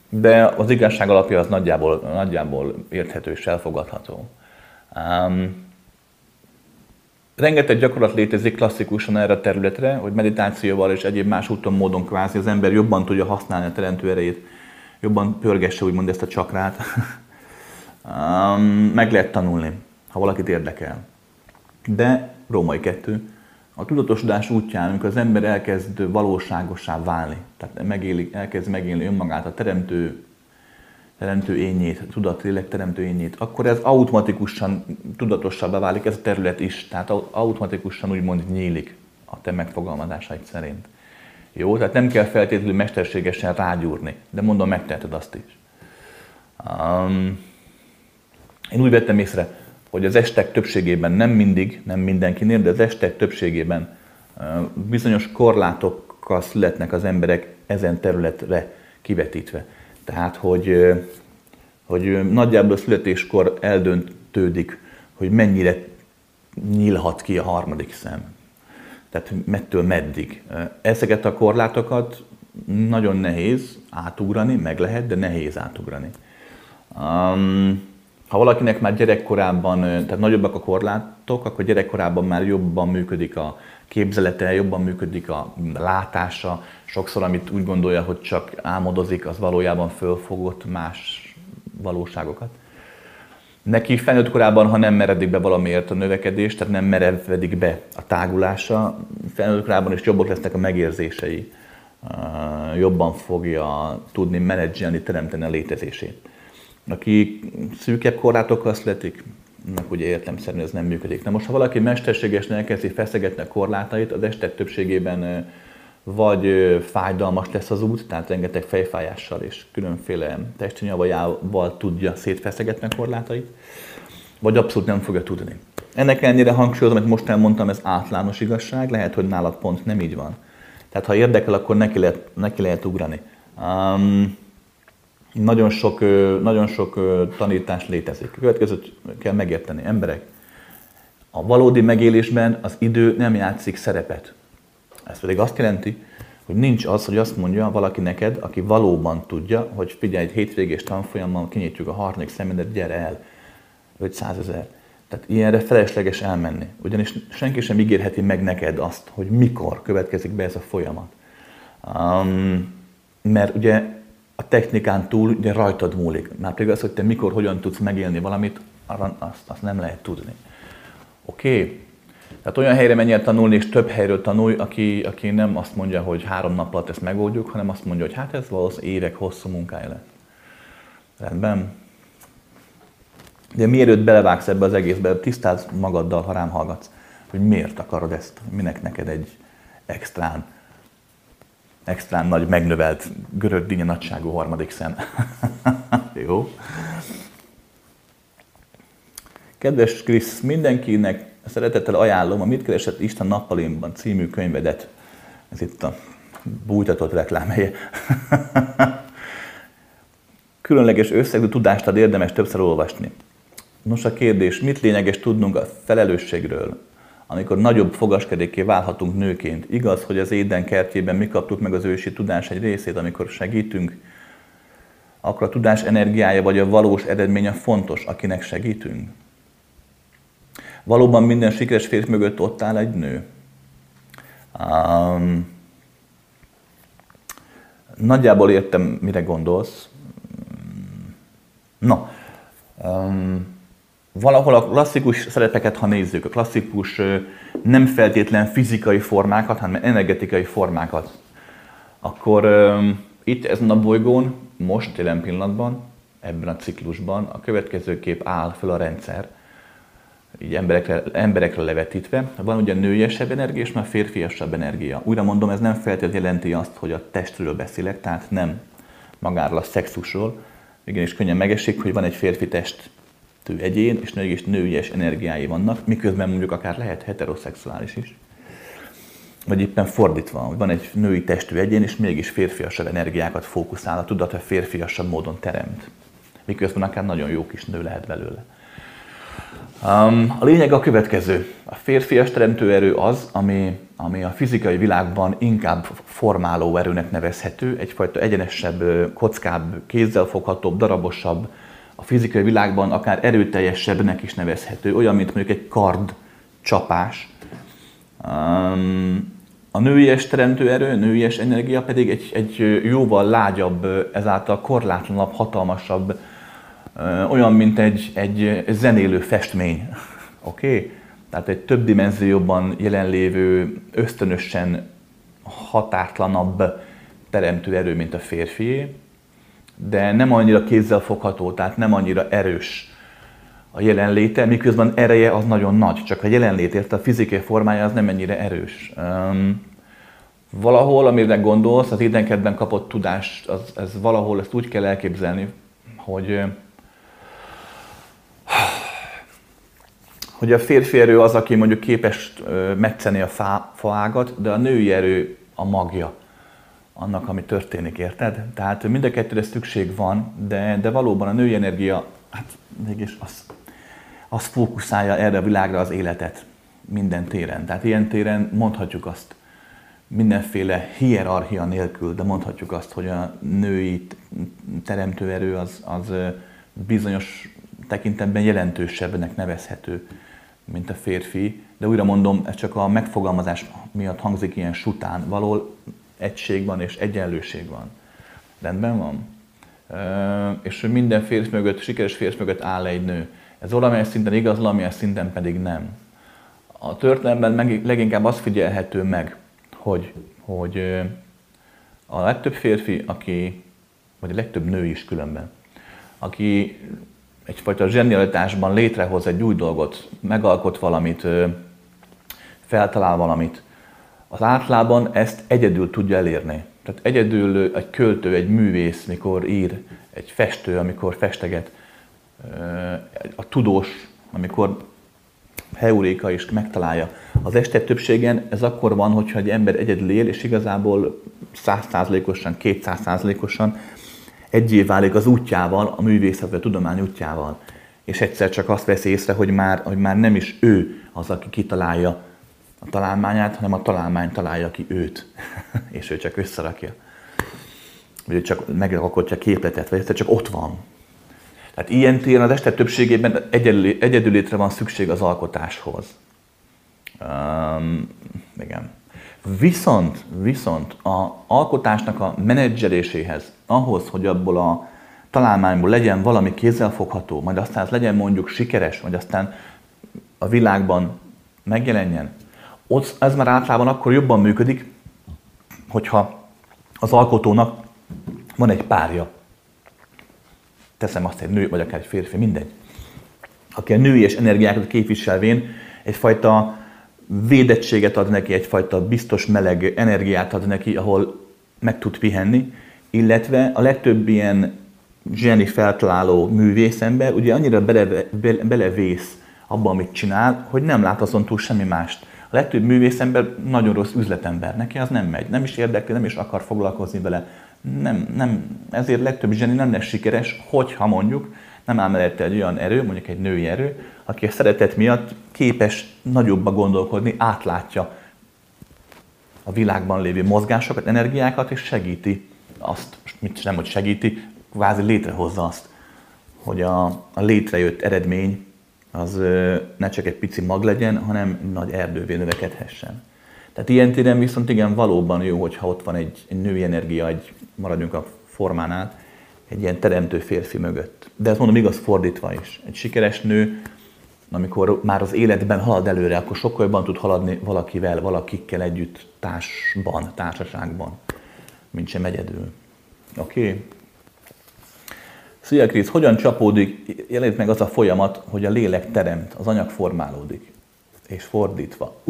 de az igazság alapja az nagyjából érthető és elfogadható. Rengeteg gyakorlat létezik klasszikusan erre a területre, hogy meditációval és egyéb más úton, módon kvázi az ember jobban tudja használni a teremtő erejét, jobban pörgesse úgymond ezt a csakrát. Meg lehet tanulni, ha valakit érdekel. De Római 2. A tudatosodás útján, amikor az ember elkezd valóságossá válni, tehát elkezd megélni önmagát, a teremtő ényét, a tudatlélek teremtő ényét, akkor ez automatikusan tudatosabbá válik, ez a terület is, tehát automatikusan úgymond nyílik a te megfogalmazásaid szerint. Jó, tehát nem kell feltétlenül mesterségesen rágyúrni, de mondom, megteheted azt is. Én úgy vettem észre, hogy az estek többségében, nem mindig, nem mindenkinél, de az estek többségében bizonyos korlátokkal születnek az emberek ezen területre kivetítve. Tehát, hogy nagyjából a születéskor eldöntődik, hogy mennyire nyílhat ki a harmadik szem. Tehát mettől meddig. Ezeket a korlátokat nagyon nehéz átugrani, meg lehet, de nehéz átugrani. Ha valakinek már gyerekkorában, tehát nagyobbak a korlátok, akkor gyerekkorában már jobban működik a képzelete, jobban működik a látása. Sokszor, amit úgy gondolja, hogy csak álmodozik, az valójában fölfogott más valóságokat. Neki felnőtt korában, ha nem meredik be valamiért a növekedés, tehát nem merevedik be a tágulása, felnőtt korában is jobbak lesznek a megérzései. Jobban fogja tudni menedzselni, teremteni a létezését. Aki szűkebb korlátokkal születik, annak ugye értelemszerűen ez nem működik. Na most, ha valaki mesterségesen elkezdi feszegetni a korlátait, az estek többségében vagy fájdalmas lesz az út, tehát rengeteg fejfájással és különféle testi nyavajával tudja szétfeszegetni a korlátait, vagy abszolút nem fogja tudni. Ennek ellenére hangsúlyozom, amit most elmondtam, ez általános igazság, lehet, hogy nálad pont nem így van. Tehát ha érdekel, akkor neki lehet ugrani. Nagyon sok tanítás létezik. A következőt kell megérteni, emberek. A valódi megélésben az idő nem játszik szerepet. Ez pedig azt jelenti, hogy nincs az, hogy azt mondja valaki neked, aki valóban tudja, hogy figyelj, egy hétvégés tanfolyammal kinyitjuk a harmadik szemedet, gyere el, 500 000. Tehát ilyenre felesleges elmenni. Ugyanis senki sem ígérheti meg neked azt, hogy mikor következik be ez a folyamat. Mert ugye a technikán túl ugye rajtad múlik. Már pedig az, hogy te mikor, hogyan tudsz megélni valamit, azt nem lehet tudni. Oké? Tehát olyan helyre menj el tanulni, és több helyről tanulj, aki nem azt mondja, hogy 3 nap alatt ezt megoldjuk, hanem azt mondja, hogy hát ez valószínűleg évek hosszú munkája lett. Rendben. De mielőtt belevágsz ebbe az egészbe, tisztázd magaddal, ha rám hallgatsz, hogy miért akarod ezt, minek neked egy extrán nagy, megnövelt, görögdinnye nagyságú harmadik szem. Jó? Kedves Krisz, mindenkinek szeretettel ajánlom a Mit keresett Isten nappalimban című könyvedet. Ez itt a bújtatott reklámhelye. Különleges összegű tudást ad, érdemes többször olvasni. Nos, a kérdés, mit lényeges tudnunk a felelősségről, amikor nagyobb fogaskerékké válhatunk nőként? Igaz, hogy az Éden kertjében mi kaptuk meg az ősi tudás egy részét, amikor segítünk, akkor a tudás energiája vagy a valós eredménye fontos, akinek segítünk. Valóban minden sikeres férfi mögött ott áll egy nő. Nagyjából értem, mire gondolsz. Na, valahol a klasszikus szerepeket, ha nézzük, a klasszikus nem feltétlen fizikai formákat, hanem energetikai formákat, akkor itt ezen a bolygón, most jelen pillanatban, ebben a ciklusban a következő kép áll föl a rendszer. Így emberekre levetítve, van ugye nőiesebb energia és már férfiasabb energia. Újra mondom, ez nem feltétlenül jelenti azt, hogy a testről beszélek, tehát nem magáról a szexusról. Igenis könnyen megesik, hogy van egy férfi testű egyén, és nőies energiái vannak, miközben mondjuk akár lehet heteroszexuális is. Vagy éppen fordítva, hogy van egy női testű egyén, és mégis férfiasabb energiákat fókuszál, a tudat, hogy férfiasabb módon teremt. Miközben akár nagyon jó kis nő lehet belőle. A lényeg a következő. A férfias teremtő erő az, ami a fizikai világban inkább formáló erőnek nevezhető, egyfajta egyenesebb, kockább, kézzelfoghatóbb, darabosabb, a fizikai világban akár erőteljesebbnek is nevezhető, olyan, mint mondjuk egy kardcsapás. A nőies teremtő erő, nőies energia pedig egy jóval lágyabb, ezáltal korlátlanabb, hatalmasabb, olyan, mint egy zenélő festmény. Oké? Tehát egy több dimenzióban jelenlévő, ösztönösen határtlanabb teremtő erő, mint a férfié, de nem annyira kézzelfogható, tehát nem annyira erős a jelenléte, miközben ereje az nagyon nagy, csak a jelenlétért a fizikai formája az nem ennyire erős. Valahol, amire gondolsz, az édenkedben kapott tudást, ez valahol ezt úgy kell elképzelni, hogy a férfi erő az, aki mondjuk képes metszeni a faágat, de a női erő a magja annak, ami történik, érted? Tehát mind a kettőre szükség van, de valóban a női energia, hát mégis az fókuszálja erre a világra az életet minden téren. Tehát ilyen téren mondhatjuk azt, mindenféle hierarchia nélkül, de mondhatjuk azt, hogy a női teremtőerő az bizonyos tekintetben jelentősebbnek nevezhető, mint a férfi. De újra mondom, ez csak a megfogalmazás miatt hangzik ilyen sután. Valahol egység van és egyenlőség van. Rendben van? És minden férfi mögött, sikeres férfi mögött áll egy nő. Ez valamilyen szinten igaz, valamilyen szinten pedig nem. A történelemben leginkább az figyelhető meg, hogy a legtöbb férfi, vagy a legtöbb nő is különben, aki egyfajta zsenialitásban létrehoz egy új dolgot, megalkot valamit, feltalál valamit, az általában ezt egyedül tudja elérni. Tehát egyedül egy költő, egy művész, mikor ír, egy festő, amikor festeget, a tudós, amikor heuréka is megtalálja. Az este többségen ez akkor van, hogyha egy ember egyedül él, és igazából 100%-osan, 200%-osan egyé válik az útjával, a művészet vagy a tudomány útjával. És egyszer csak azt veszi észre, hogy már nem is ő az, aki kitalálja a találmányát, hanem a találmány találja ki őt. És ő csak összerakja. Vagy ő csak megalkotja a képletet, vagy egyszer csak ott van. Tehát ilyen téren az este többségében egyedülétre van szükség az alkotáshoz. Igen. Viszont az alkotásnak a menedzseléséhez, ahhoz, hogy abból a találmányból legyen valami kézzelfogható, majd aztán ez legyen mondjuk sikeres, vagy aztán a világban megjelenjen, ott ez már általában akkor jobban működik, hogyha az alkotónak van egy párja. Teszem azt, egy nő, vagy akár egy férfi, mindegy. Aki a női és energiákat képviselvén egyfajta védettséget ad neki, egyfajta biztos meleg energiát ad neki, ahol meg tud pihenni, illetve a legtöbb ilyen zseni feltaláló művészember ugye annyira belevész abba, amit csinál, hogy nem lát azon túl semmi mást. A legtöbb művészember nagyon rossz üzletember, neki az nem megy, nem is érdekli, nem is akar foglalkozni vele. Ezért legtöbb zseni nem lesz sikeres, hogyha mondjuk nem áll mellette egy olyan erő, mondjuk egy női erő, aki a szeretet miatt képes nagyobba gondolkodni, átlátja a világban lévő mozgásokat, energiákat, és segíti azt, nem hogy segíti, kvázi létrehozza azt, hogy a létrejött eredmény az ne csak egy pici mag legyen, hanem nagy erdővé növekedhessen. Tehát ilyen téren viszont igen, valóban jó, hogyha ott van egy női energia, maradjunk a formánál, egy ilyen teremtő férfi mögött. De ezt mondom, igaz fordítva is. Egy sikeres nő, amikor már az életben halad előre, akkor sokkal jobban tud haladni valakivel, valakikkel együtt, társaságban, mint sem egyedül. Oké? Szia Krisz, hogyan csapódik, jelenik meg az a folyamat, hogy a lélek teremt, az anyag formálódik? És fordítva.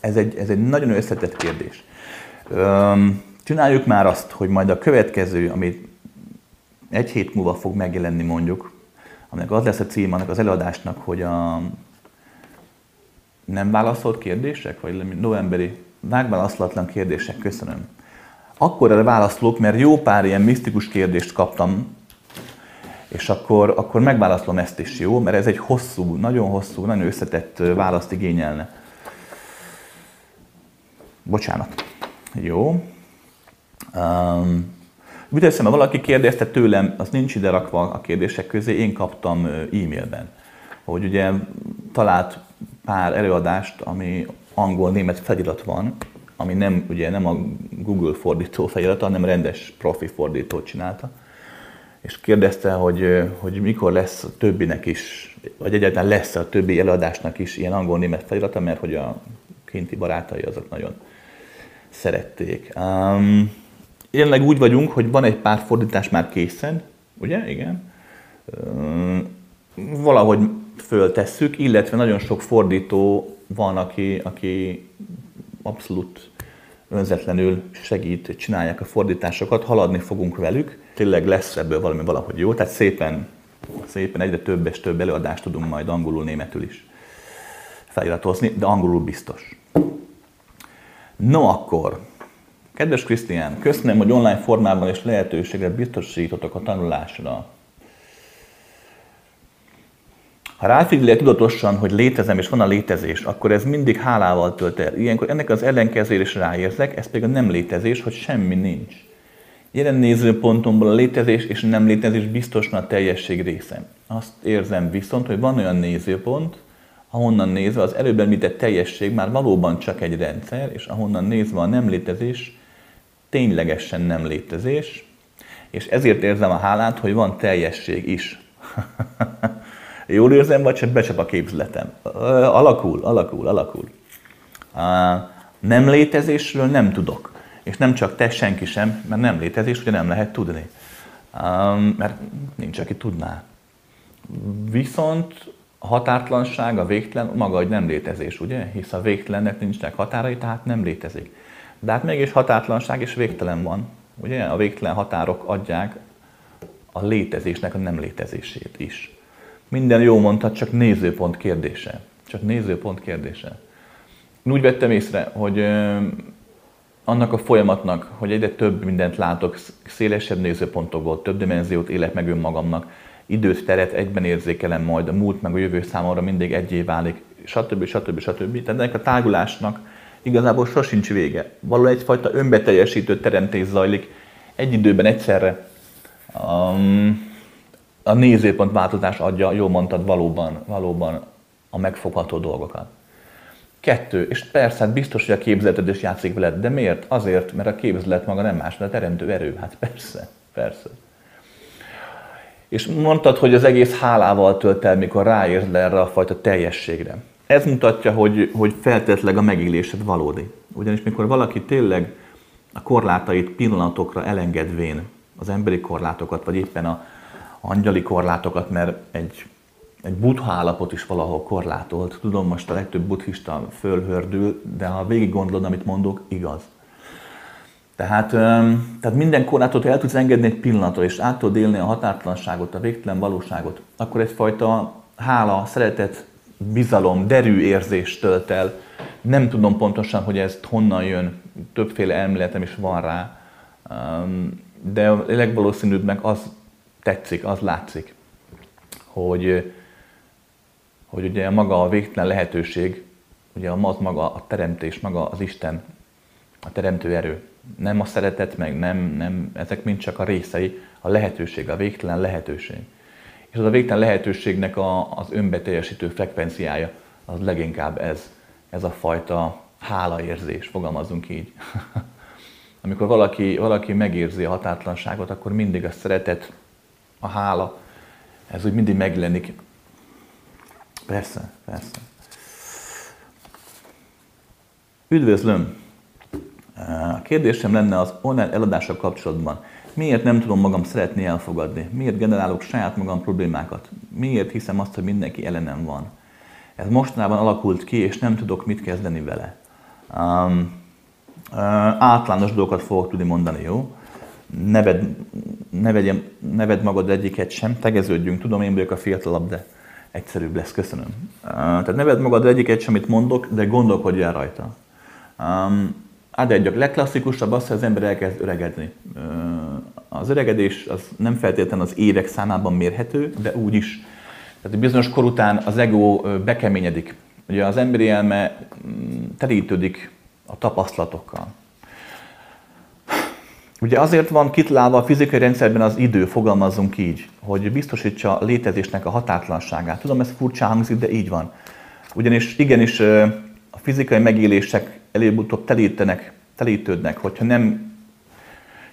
Ez egy nagyon összetett kérdés. Csináljuk már azt, hogy majd a következő, amit egy hét múlva fog megjelenni mondjuk, aminek az lesz a cím annak az előadásnak, hogy a nem válaszolt kérdések, vagy novemberi vágválaszolatlan kérdések, köszönöm. Akkor erre válaszolok, mert jó pár ilyen misztikus kérdést kaptam, és akkor megválaszolom ezt is, jó? Mert ez egy hosszú, nagyon összetett választ igényelne. Bocsánat. Jó. Üdvözlöm, valaki kérdezte tőlem, az nincs ide rakva a kérdések közé, én kaptam e-mailben, hogy ugye talált pár előadást, ami angol-német felirat van, ami nem a Google fordító felirat, hanem rendes profi fordító csinálta. és kérdezte, hogy mikor lesz a többinek is, vagy egyáltalán lesz a többi előadásnak is ilyen angol-német felirata, mert hogy a kinti barátai azok nagyon szerették. Jelenleg úgy vagyunk, hogy van egy pár fordítás már készen, ugye? Igen. Valahogy föltesszük, illetve nagyon sok fordító van, aki abszolút önzetlenül segít, csinálják a fordításokat, haladni fogunk velük. Tényleg lesz ebből valami valahogy jó, tehát szépen egyre több és több előadást tudunk majd angolul, németül is feliratozni, de angolul biztos. No akkor, kedves Krisztián, köszönöm, hogy online formában és lehetőséget biztosítotok a tanulásra. Ha ráfigyelek tudatosan, hogy létezem és van a létezés, akkor ez mindig hálával tölt el. Ilyenkor ennek az ellenkezőjére is ráérzek, ez pedig a nem létezés, hogy semmi nincs. Jelen nézőpontomból a létezés és a nem létezés biztosan a teljesség része. Azt érzem viszont, hogy van olyan nézőpont, ahonnan nézve az előbb említett teljesség már valóban csak egy rendszer, és ahonnan nézve a nem létezés ténylegesen nem létezés, és ezért érzem a hálát, hogy van teljesség is. Jól érzem, vagy csak becsap a képzletem? Alakul. Nem létezésről nem tudok. És nem csak te, senki sem, mert nem létezés, ugye nem lehet tudni. Mert nincs, aki tudná. Viszont a határtlanság, a végtelen maga egy nem létezés, ugye? Hisz a végtelennek nincsenek határai, tehát nem létezik. De hát mégis határtlanság és végtelen van. Ugye? A végtelen határok adják a létezésnek a nem létezését is. Minden jó mondhat, csak nézőpont kérdése. Én úgy vettem észre, hogy annak a folyamatnak, hogy egyre több mindent látok, szélesebb nézőpontokból, több dimenziót élek meg önmagamnak, időt, teret egyben érzékelem majd, a múlt meg a jövő számomra mindig egyé válik, stb. Tehát ennek a tágulásnak igazából sosincs vége. Valójában egyfajta önbeteljesítő teremtés zajlik egy időben egyszerre. A nézőpontváltozás adja, jól mondtad, valóban a megfogható dolgokat. Kettő, és persze, hát biztos, hogy a képzeleted is játszik veled, de miért? Azért, mert a képzelet maga nem más, mert a teremtő erő. Hát persze. És mondtad, hogy az egész hálával tölt el, mikor ráérsz le erre a fajta teljességre. Ez mutatja, hogy feltétleg a megélésed valódi. Ugyanis mikor valaki tényleg a korlátait pillanatokra elengedvén, az emberi korlátokat, vagy éppen a angyali korlátokat, mert egy buddha állapot is valahol korlátolt. Tudom, most a legtöbb buddhista fölhördül, de ha végig gondolod, amit mondok, igaz. Tehát minden korlátot el tudsz engedni egy pillanatra, és át tudod élni a határtlanságot, a végtelen valóságot, akkor egyfajta hála, szeretet, bizalom, derű érzést tölt el. Nem tudom pontosan, hogy ez honnan jön, többféle elméletem is van rá, de a legvalószínűbbnek az tetszik, az látszik, hogy ugye maga a végtelen lehetőség, ugye az maga a teremtés, maga az Isten, a teremtő erő. Nem a szeretet, meg nem, ezek mind csak a részei, a lehetőség, a végtelen lehetőség. És az a végtelen lehetőségnek az önbeteljesítő frekvenciája, az leginkább ez a fajta hálaérzés, fogalmazzunk így. Amikor valaki megérzi a határtlanságot, akkor mindig a szeretet, a hála, ez úgy mindig megjelenik. Persze. Üdvözlöm! A kérdésem lenne az online eladással kapcsolatban. Miért nem tudom magam szeretni elfogadni? Miért generálok saját magam problémákat? Miért hiszem azt, hogy mindenki ellenem van? Ez mostanában alakult ki, és nem tudok mit kezdeni vele. Általános dolgokat fogok tudni mondani, jó? Ne vedd magad egyiket sem, tegeződjünk, tudom, én vagyok a fiatalabb, de egyszerűbb lesz, köszönöm. Tehát ne vedd magad egyiket sem, amit mondok, de gondolkodjál rajta. A legklasszikusabb az, hogy az ember elkezd öregedni. Az öregedés az nem feltétlenül az évek számában mérhető, de úgy is. Tehát bizonyos kor után az ego bekeményedik. Ugye az emberi elme terítődik a tapasztalatokkal. Ugye azért van kitalálva a fizikai rendszerben az idő, fogalmazzunk így, hogy biztosítsa a létezésnek a határtlanságát. Tudom, ez furcsa hangzik, de így van. Ugyanis igenis a fizikai megélések előbb-utóbb telítődnek, hogyha nem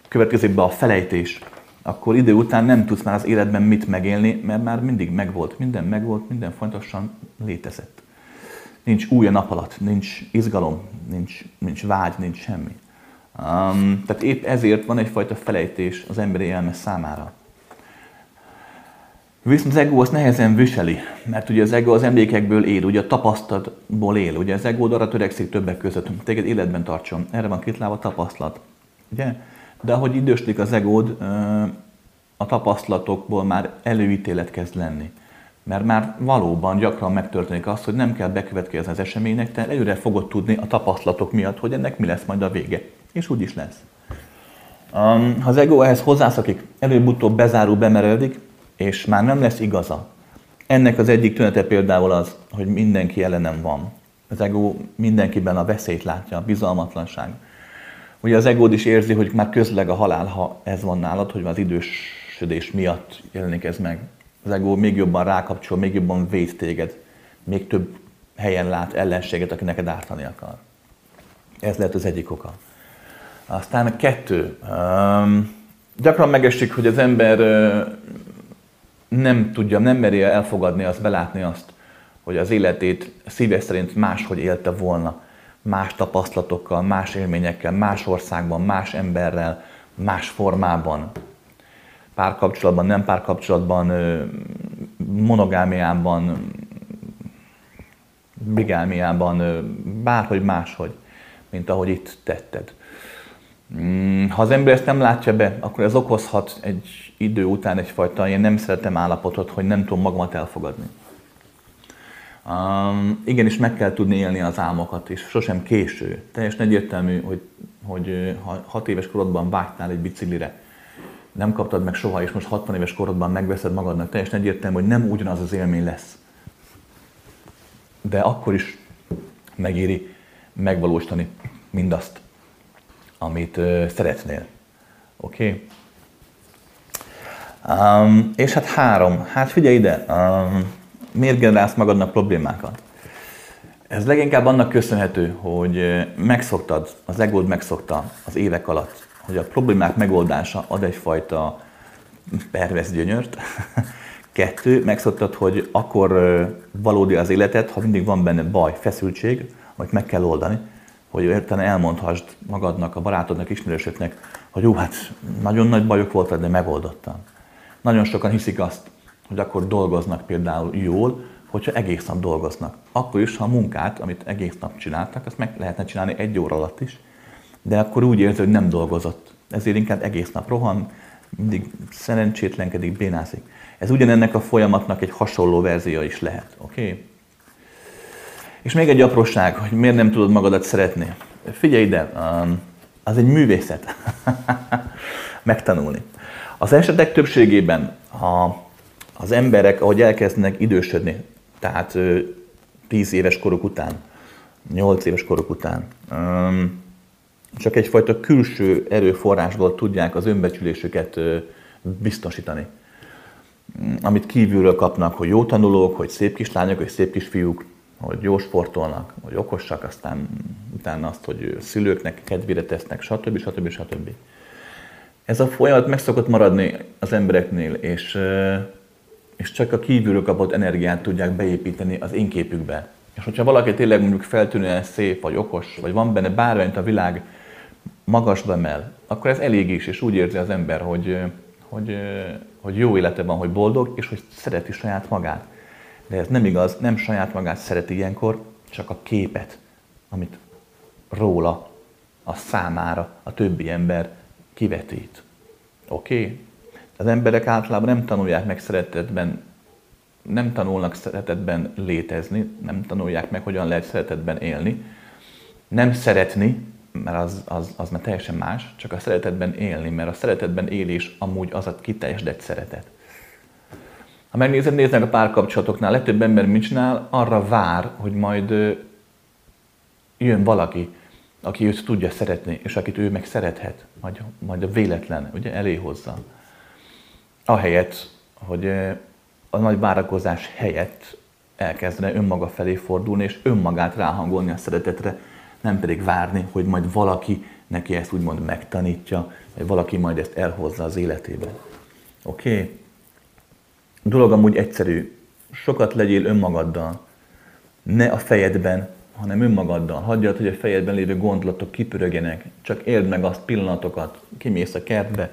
következik be a felejtés, akkor idő után nem tudsz már az életben mit megélni, mert már mindig megvolt, minden fontosan létezett. Nincs új a nap alatt, nincs izgalom, nincs vágy, nincs semmi. Tehát épp ezért van egyfajta felejtés az emberi elme számára. Viszont az ego azt nehezen viseli, mert ugye az ego az emlékekből él, ugye a tapasztalatból él, ugye az ego arra törekszik többek között, hogy téged életben tartson. Erre van két lába, tapasztalat. Ugye? De ahogy idősödik az egód, a tapasztalatokból már előítélet kezd lenni. Mert már valóban gyakran megtörténik az, hogy nem kell bekövetkezni az eseménynek, tehát előre fogod tudni a tapasztalatok miatt, hogy ennek mi lesz majd a vége. És úgy is lesz. Ha az ego ehhez hozzászakik, előbb-utóbb bezárul, bemerődik, és már nem lesz igaza. Ennek az egyik tünete például az, hogy mindenki ellenem van. Az ego mindenkiben a veszélyt látja, a bizalmatlanság. Ugye az egód is érzi, hogy már közleg a halál, ha ez van nálad, hogy az idősödés miatt jelenik ez meg. Az ego még jobban rákapcsol, még jobban véd téged, még több helyen lát ellenséget, aki neked ártani akar. Ez lehet az egyik oka. Aztán a kettő. Gyakran megesik, hogy az ember nem tudja, nem meri elfogadni azt, belátni azt, hogy az életét szíves szerint máshogy élte volna. Más tapasztalatokkal, más élményekkel, más országban, más emberrel, más formában. Párkapcsolatban, nem párkapcsolatban, monogámiában, bigámiában, bárhogy máshogy, mint ahogy itt tetted. Ha az ember ezt nem látja be, akkor ez okozhat egy idő után egyfajta ilyen nem szeretem állapotot, hogy nem tudom magamat elfogadni. Igenis meg kell tudni élni az álmokat, és sosem késő. Teljesen egyértelmű, hogy ha 6 éves korodban vágytál egy biciklire, nem kaptad meg soha, és most 60 éves korodban megveszed magadnak, teljesen egyértelmű, hogy nem ugyanaz az élmény lesz. De akkor is megéri megvalósítani mindazt, amit szeretnél. Oké? Okay? És hát 3. Hát figyelj ide! Miért generálsz magadnak problémákat? Ez leginkább annak köszönhető, hogy megszoktad, az egód megszokta az évek alatt, hogy a problémák megoldása ad egyfajta pervers gyönyört. 2. Megszoktad, hogy akkor valódi az életed, ha mindig van benne baj, feszültség, amit meg kell oldani, hogy értelme elmondhassd magadnak, a barátodnak, ismerősöknek, hogy jó, hát nagyon nagy bajok voltak, de megoldottam. Nagyon sokan hiszik azt, hogy akkor dolgoznak például jól, hogyha egész nap dolgoznak. Akkor is, ha a munkát, amit egész nap csináltak, azt meg lehetne csinálni 1 óra alatt is, de akkor úgy érzi, hogy nem dolgozott. Ezért inkább egész nap rohan, mindig szerencsétlenkedik, bénázik. Ez ugyanennek a folyamatnak egy hasonló verziója is lehet. Okay? És még egy apróság, hogy miért nem tudod magadat szeretni. Figyelj ide, az egy művészet megtanulni. Az esetek többségében, ha az emberek, ahogy elkezdenek idősödni, tehát 10 éves koruk után, 8 éves koruk után, csak egyfajta külső erőforrásból tudják az önbecsülésüket biztosítani. Amit kívülről kapnak, hogy jó tanulók, hogy szép kislányok, hogy szép kisfiúk, hogy jól sportolnak, hogy okosak, aztán utána azt, hogy szülőknek kedvére tesznek, stb. Stb. Stb. Ez a folyamat meg szokott maradni az embereknél, és csak a kívülről kapott energiát tudják beépíteni az én képükbe. És hogyha valaki tényleg mondjuk feltűnően szép, vagy okos, vagy van benne bármelyik a világ magasba emel, akkor ez elég is, és úgy érzi az ember, hogy jó élete van, hogy boldog, és hogy szereti saját magát. De ez nem igaz, nem saját magát szereti ilyenkor, csak a képet, amit róla, a számára a többi ember kivetít. Oké? Okay? Az emberek általában nem tanulják meg szeretetben, nem tanulnak szeretetben létezni, nem tanulják meg, hogyan lehet szeretetben élni. Nem szeretni, mert az már teljesen más, csak a szeretetben élni, mert a szeretetben élés amúgy az a kiteljesedett szeretet. Ha néznek a párkapcsolatoknál, legtöbb ember mit csinál, arra vár, hogy majd jön valaki, aki őt tudja szeretni, és akit ő meg szerethet, majd a véletlen, ugye, elé hozza. Ahelyett, hogy a nagy várakozás helyett elkezdene önmaga felé fordulni, és önmagát ráhangolni a szeretetre, nem pedig várni, hogy majd valaki neki ezt úgymond megtanítja, vagy valaki majd ezt elhozza az életébe. Oké? A dolog amúgy egyszerű. Sokat legyél önmagaddal. Ne a fejedben, hanem önmagaddal. Hagyjad, hogy a fejedben lévő gondolatok kipörögjenek. Csak érd meg azt pillanatokat. Kimész a kertbe,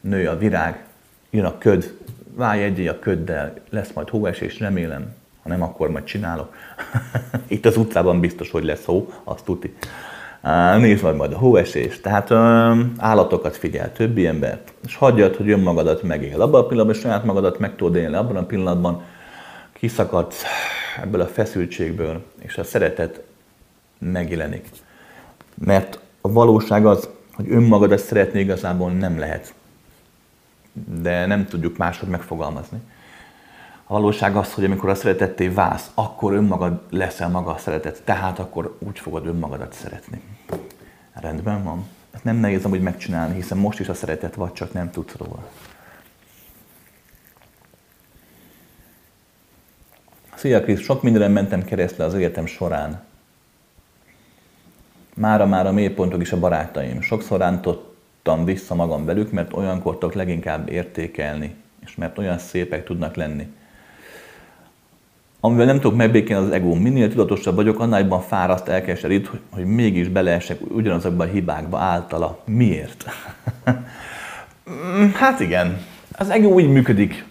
nő a virág, jön a köd, válj egyé a köddel, lesz majd hóesés, remélem. Ha nem, akkor majd csinálok. Itt az utcában biztos, hogy lesz hó, azt tuti. Nézd majd a hóesés. Tehát állatokat figyel, többi embert. És hagyjad, hogy önmagadat megél. Abban a pillanatban saját magadat meg tudod élni. Abban a pillanatban kiszakadsz ebből a feszültségből, és a szeretet megjelenik. Mert a valóság az, hogy önmagadat szeretni igazából nem lehet. De nem tudjuk máshogy megfogalmazni. A valóság az, hogy amikor a szeretetté válsz, akkor önmagad leszel maga a szeretet. Tehát akkor úgy fogod önmagadat szeretni. Rendben van? Ezt nem nehéz amúgy megcsinálni, hiszen most is a szeretet vagy, csak nem tudsz róla. Szia Krisz, sok mindenen mentem keresztül az életem során. Mára-mára mélypontok is a barátaim. Sokszor rántottam vissza magam velük, mert olyankor tudok leginkább értékelni, és mert olyan szépek tudnak lenni. Amivel nem tudok megbékélni az egóm, minél tudatosabb vagyok, annál jobban fáraszt, elkeserít, hogy mégis beleesek ugyanazokba a hibákba általa. Miért? Hát igen, az egó úgy működik,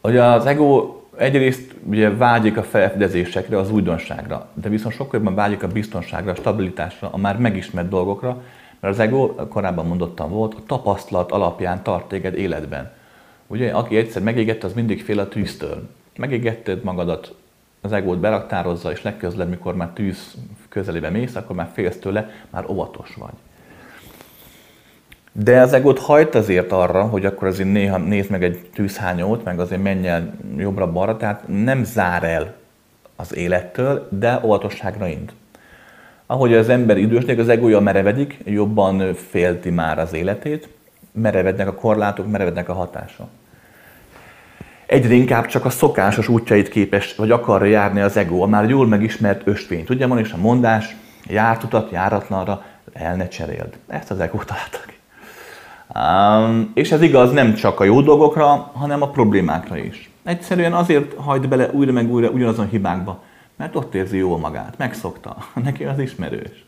hogy az egó egyrészt ugye vágyik a felfedezésekre, az újdonságra, de viszont sokkal jobban vágyik a biztonságra, a stabilitásra, a már megismert dolgokra, mert az egó, korábban mondottam volt, a tapasztalat alapján tart téged életben. Ugye, aki egyszer megégette, az mindig fél a tűztől. Megégetted magadat, az egót beraktározza, és legközelebb, mikor már tűz közelébe mész, akkor már félsz tőle, már óvatos vagy. De az egót hajt azért arra, hogy akkor azért néha nézd meg egy tűzhányót, meg azért menj el jobbra-balra, tehát nem zár el az élettől, de óvatosságra int. Ahogy az ember idősnek, az egója merevedik, jobban félti már az életét, merevednek a korlátok, merevednek a hatása. Egyre inkább csak a szokásos útjait képes, vagy akarja járni az egó, a már jól megismert ösvényt. Ugye van is a mondás, járt utat, járatlanra, el ne cseréld. Ezt az egó találta ki. És ez igaz nem csak a jó dolgokra, hanem a problémákra is. Egyszerűen azért hajt bele újra meg újra ugyanazon hibákba, mert ott érzi jól magát, megszokta, neki az ismerős.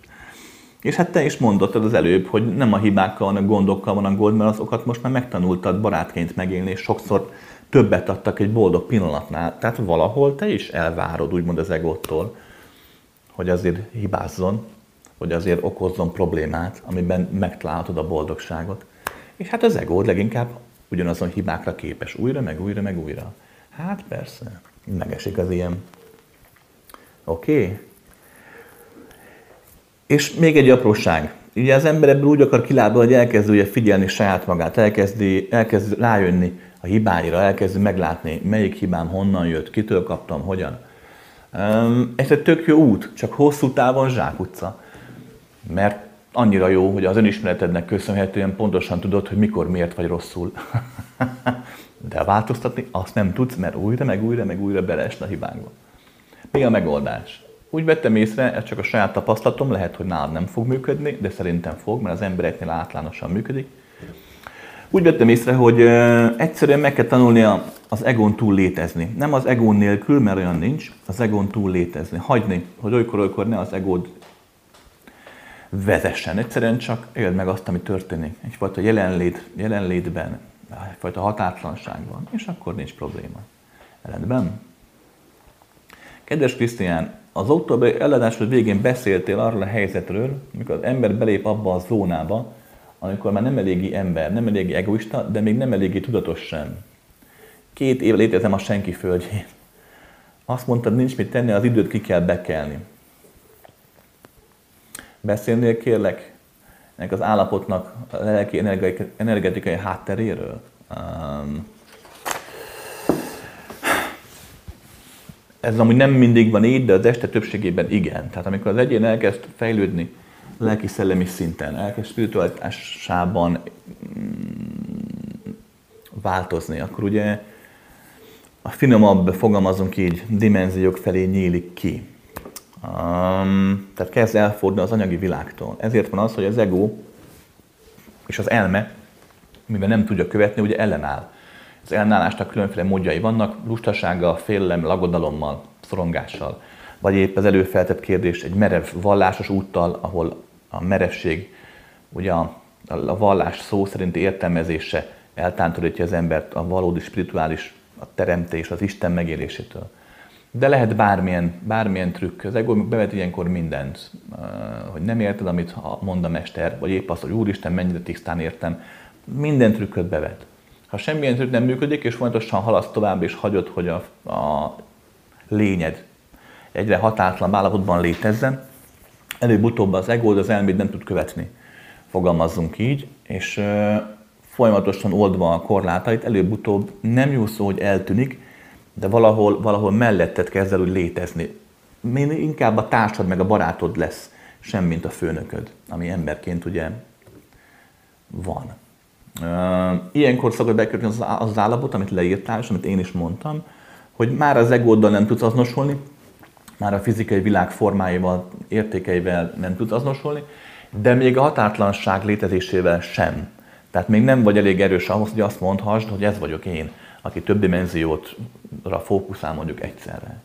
És hát te is mondottad az előbb, hogy nem a hibákkal, hanem a gondokkal van a gond, mert azokat most már megtanultad barátként megélni, és sokszor többet adtak egy boldog pillanatnál. Tehát valahol te is elvárod úgymond az egóttól, hogy azért hibázzon, hogy azért okozzon problémát, amiben megtalálhatod a boldogságot. És hát az egód leginkább ugyanazon hibákra képes. Újra, meg újra, meg újra. Hát persze, megesik az ilyen. Oké? És még egy apróság. Ugye az ember ebből úgy akar kilábalni, hogy elkezd ugye figyelni saját magát, elkezd rájönni a hibáira, elkezd meglátni, melyik hibám honnan jött, kitől kaptam, hogyan. Ez egy tök jó út, csak hosszú távon zsákutca. Mert annyira jó, hogy az önismeretednek köszönhetően pontosan tudod, hogy mikor, miért vagy rosszul. De változtatni azt nem tudsz, mert újra, meg újra, meg újra beleesne a hibánkba. Mi a megoldás? Úgy vettem észre, ez csak a saját tapasztalatom, lehet, hogy nálad nem fog működni, de szerintem fog, mert az embereknél általánosan működik. Úgy vettem észre, hogy egyszerűen meg kell tanulnia az egón túl létezni. Nem az egón nélkül, mert olyan nincs, az egón túl létezni. Hagyni, hogy olykor-olykor ne az egód vezessen. Egyszerűen csak éld meg azt, ami történik. Egyfajta jelenlétben, egyfajta határtlanságban, és akkor nincs probléma. Rendben? Kedves Krisztián, az októberi előadásod végén beszéltél arról a helyzetről, amikor az ember belép abba a zónába, amikor már nem eléggé ember, nem eléggé egoista, de még nem eléggé tudatos sem. 2 éve létezem a senki földjén. Azt mondtad, nincs mit tenni, az időt ki kell bekelni. Beszélnél kérlek ennek az állapotnak a lelki energetikai hátteréről? Ez amúgy nem mindig van így, de az este többségében igen. Tehát amikor az egyén elkezd fejlődni lelki-szellemi szinten, elkezd spiritualitásában változni, akkor ugye a finomabb, fogalmazunk így, dimenziók felé nyílik ki. Tehát kezd elfordulni az anyagi világtól. Ezért van az, hogy az ego És az elme, mivel nem tudja követni, ugye ellenáll. Az ellenállásnak különféle módjai vannak, lustasággal, félelemmel, aggodalommal, szorongással. Vagy épp az előfeltett kérdés egy merev vallásos úttal, ahol a merevség, ugye a vallás szó szerinti értelmezése eltántorítja az embert a valódi spirituális, a teremtés, az Isten megélésétől. De lehet bármilyen trükk, az ego bevet ilyenkor mindent, hogy nem érted, amit mond a mester, vagy épp azt, hogy Úristen, mennyire tisztán értem, minden trükköt bevet. Ha semmilyen trükk nem működik, és fontosan haladsz tovább, és hagyod, hogy a lényed egyre határtalan állapotban létezzen, előbb-utóbb az egód az elmét nem tud követni, fogalmazzunk így, és folyamatosan oldva a korlátait, előbb-utóbb nem jó szó, hogy eltűnik, de valahol melletted kezd el úgy létezni. Inkább a társad meg a barátod lesz, sem mint a főnököd, ami emberként ugye van. Ilyenkor szokott bekötni az állapot, amit leírtál, és amit én is mondtam, hogy már az egóddal nem tudsz azonosulni, már a fizikai világ formáival, értékeivel nem tudsz azonosulni, de még a határtlanság létezésével sem. Tehát még nem vagy elég erős ahhoz, hogy azt mondhassd, hogy ez vagyok én, aki több dimenzióra fókuszál mondjuk egyszerre.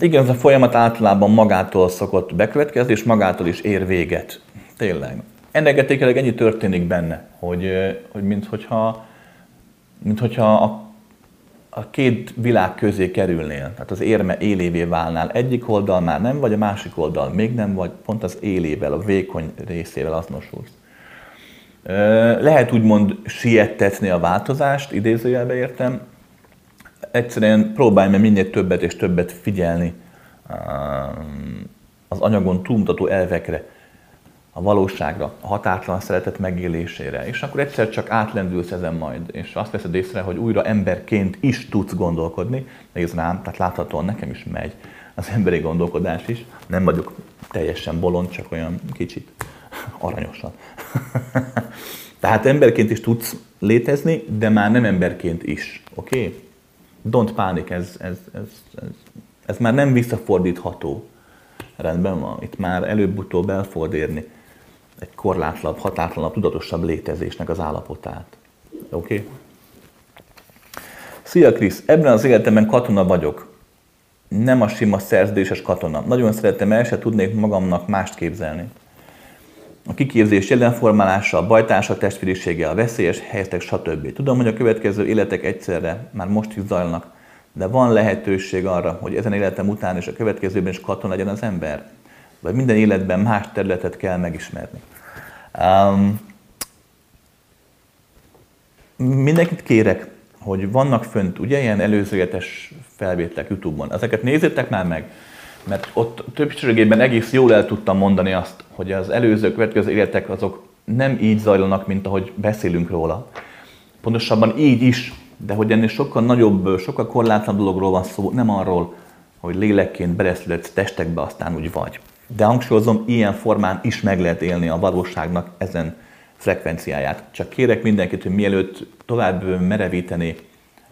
Igen, ez a folyamat általában magától szokott bekövetkezni, és magától is ér véget. Tényleg. Energetikailag ennyi történik benne, hogy minthogyha a két világ közé kerülnél, tehát az érme élévé válnál, egyik oldal már nem vagy, a másik oldal még nem vagy, pont az élével, a vékony részével azonosulsz. Lehet úgymond siettetni a változást, idézőjelbe értem, egyszerűen próbálj meg minél többet és többet figyelni az anyagon túlmutató elvekre, a valóságra, a határtalan szeretet megélésére, és akkor egyszer csak átlendülsz ezen majd, és azt veszed észre, hogy újra emberként is tudsz gondolkodni, nézd rám, tehát láthatóan nekem is megy az emberi gondolkodás is, nem vagyok teljesen bolond, csak olyan kicsit aranyosan. Tehát emberként is tudsz létezni, de már nem emberként is, oké? Okay? Don't panic, ez már nem visszafordítható. Rendben van, itt már előbb-utóbb el fogod érni egy korlátlanabb, határtalanabb, tudatosabb létezésnek az állapotát. Oké? Okay? Szia Krisz, ebben az életemben katona vagyok. Nem a sima szerződéses katona. Nagyon szeretem, el se tudnék magamnak mást képzelni. A kiképzés jelenformálása, a bajtársa, a testvérisége, a veszélyes helyzetek, stb. Tudom, hogy a következő életek egyszerre már most is zajlanak, de van lehetőség arra, hogy ezen életem után és a következőben is katona legyen az ember? Vagy minden életben más területet kell megismerni? Mindenkit kérek, hogy vannak fönt ugye ilyen előzőletes felvételek YouTube-on. Ezeket nézzétek már meg, mert ott többségében egész jól el tudtam mondani azt, hogy az előző, következő életek azok nem így zajlanak, mint ahogy beszélünk róla. Pontosabban így is, de hogy ennél sokkal nagyobb, sokkal korlátlanabb dologról van szó, nem arról, hogy lélekként beleszületsz testekbe, aztán úgy vagy. De hangsúlyozom, ilyen formán is meg lehet élni a valóságnak ezen frekvenciáját. Csak kérek mindenkit, hogy mielőtt tovább merevíteni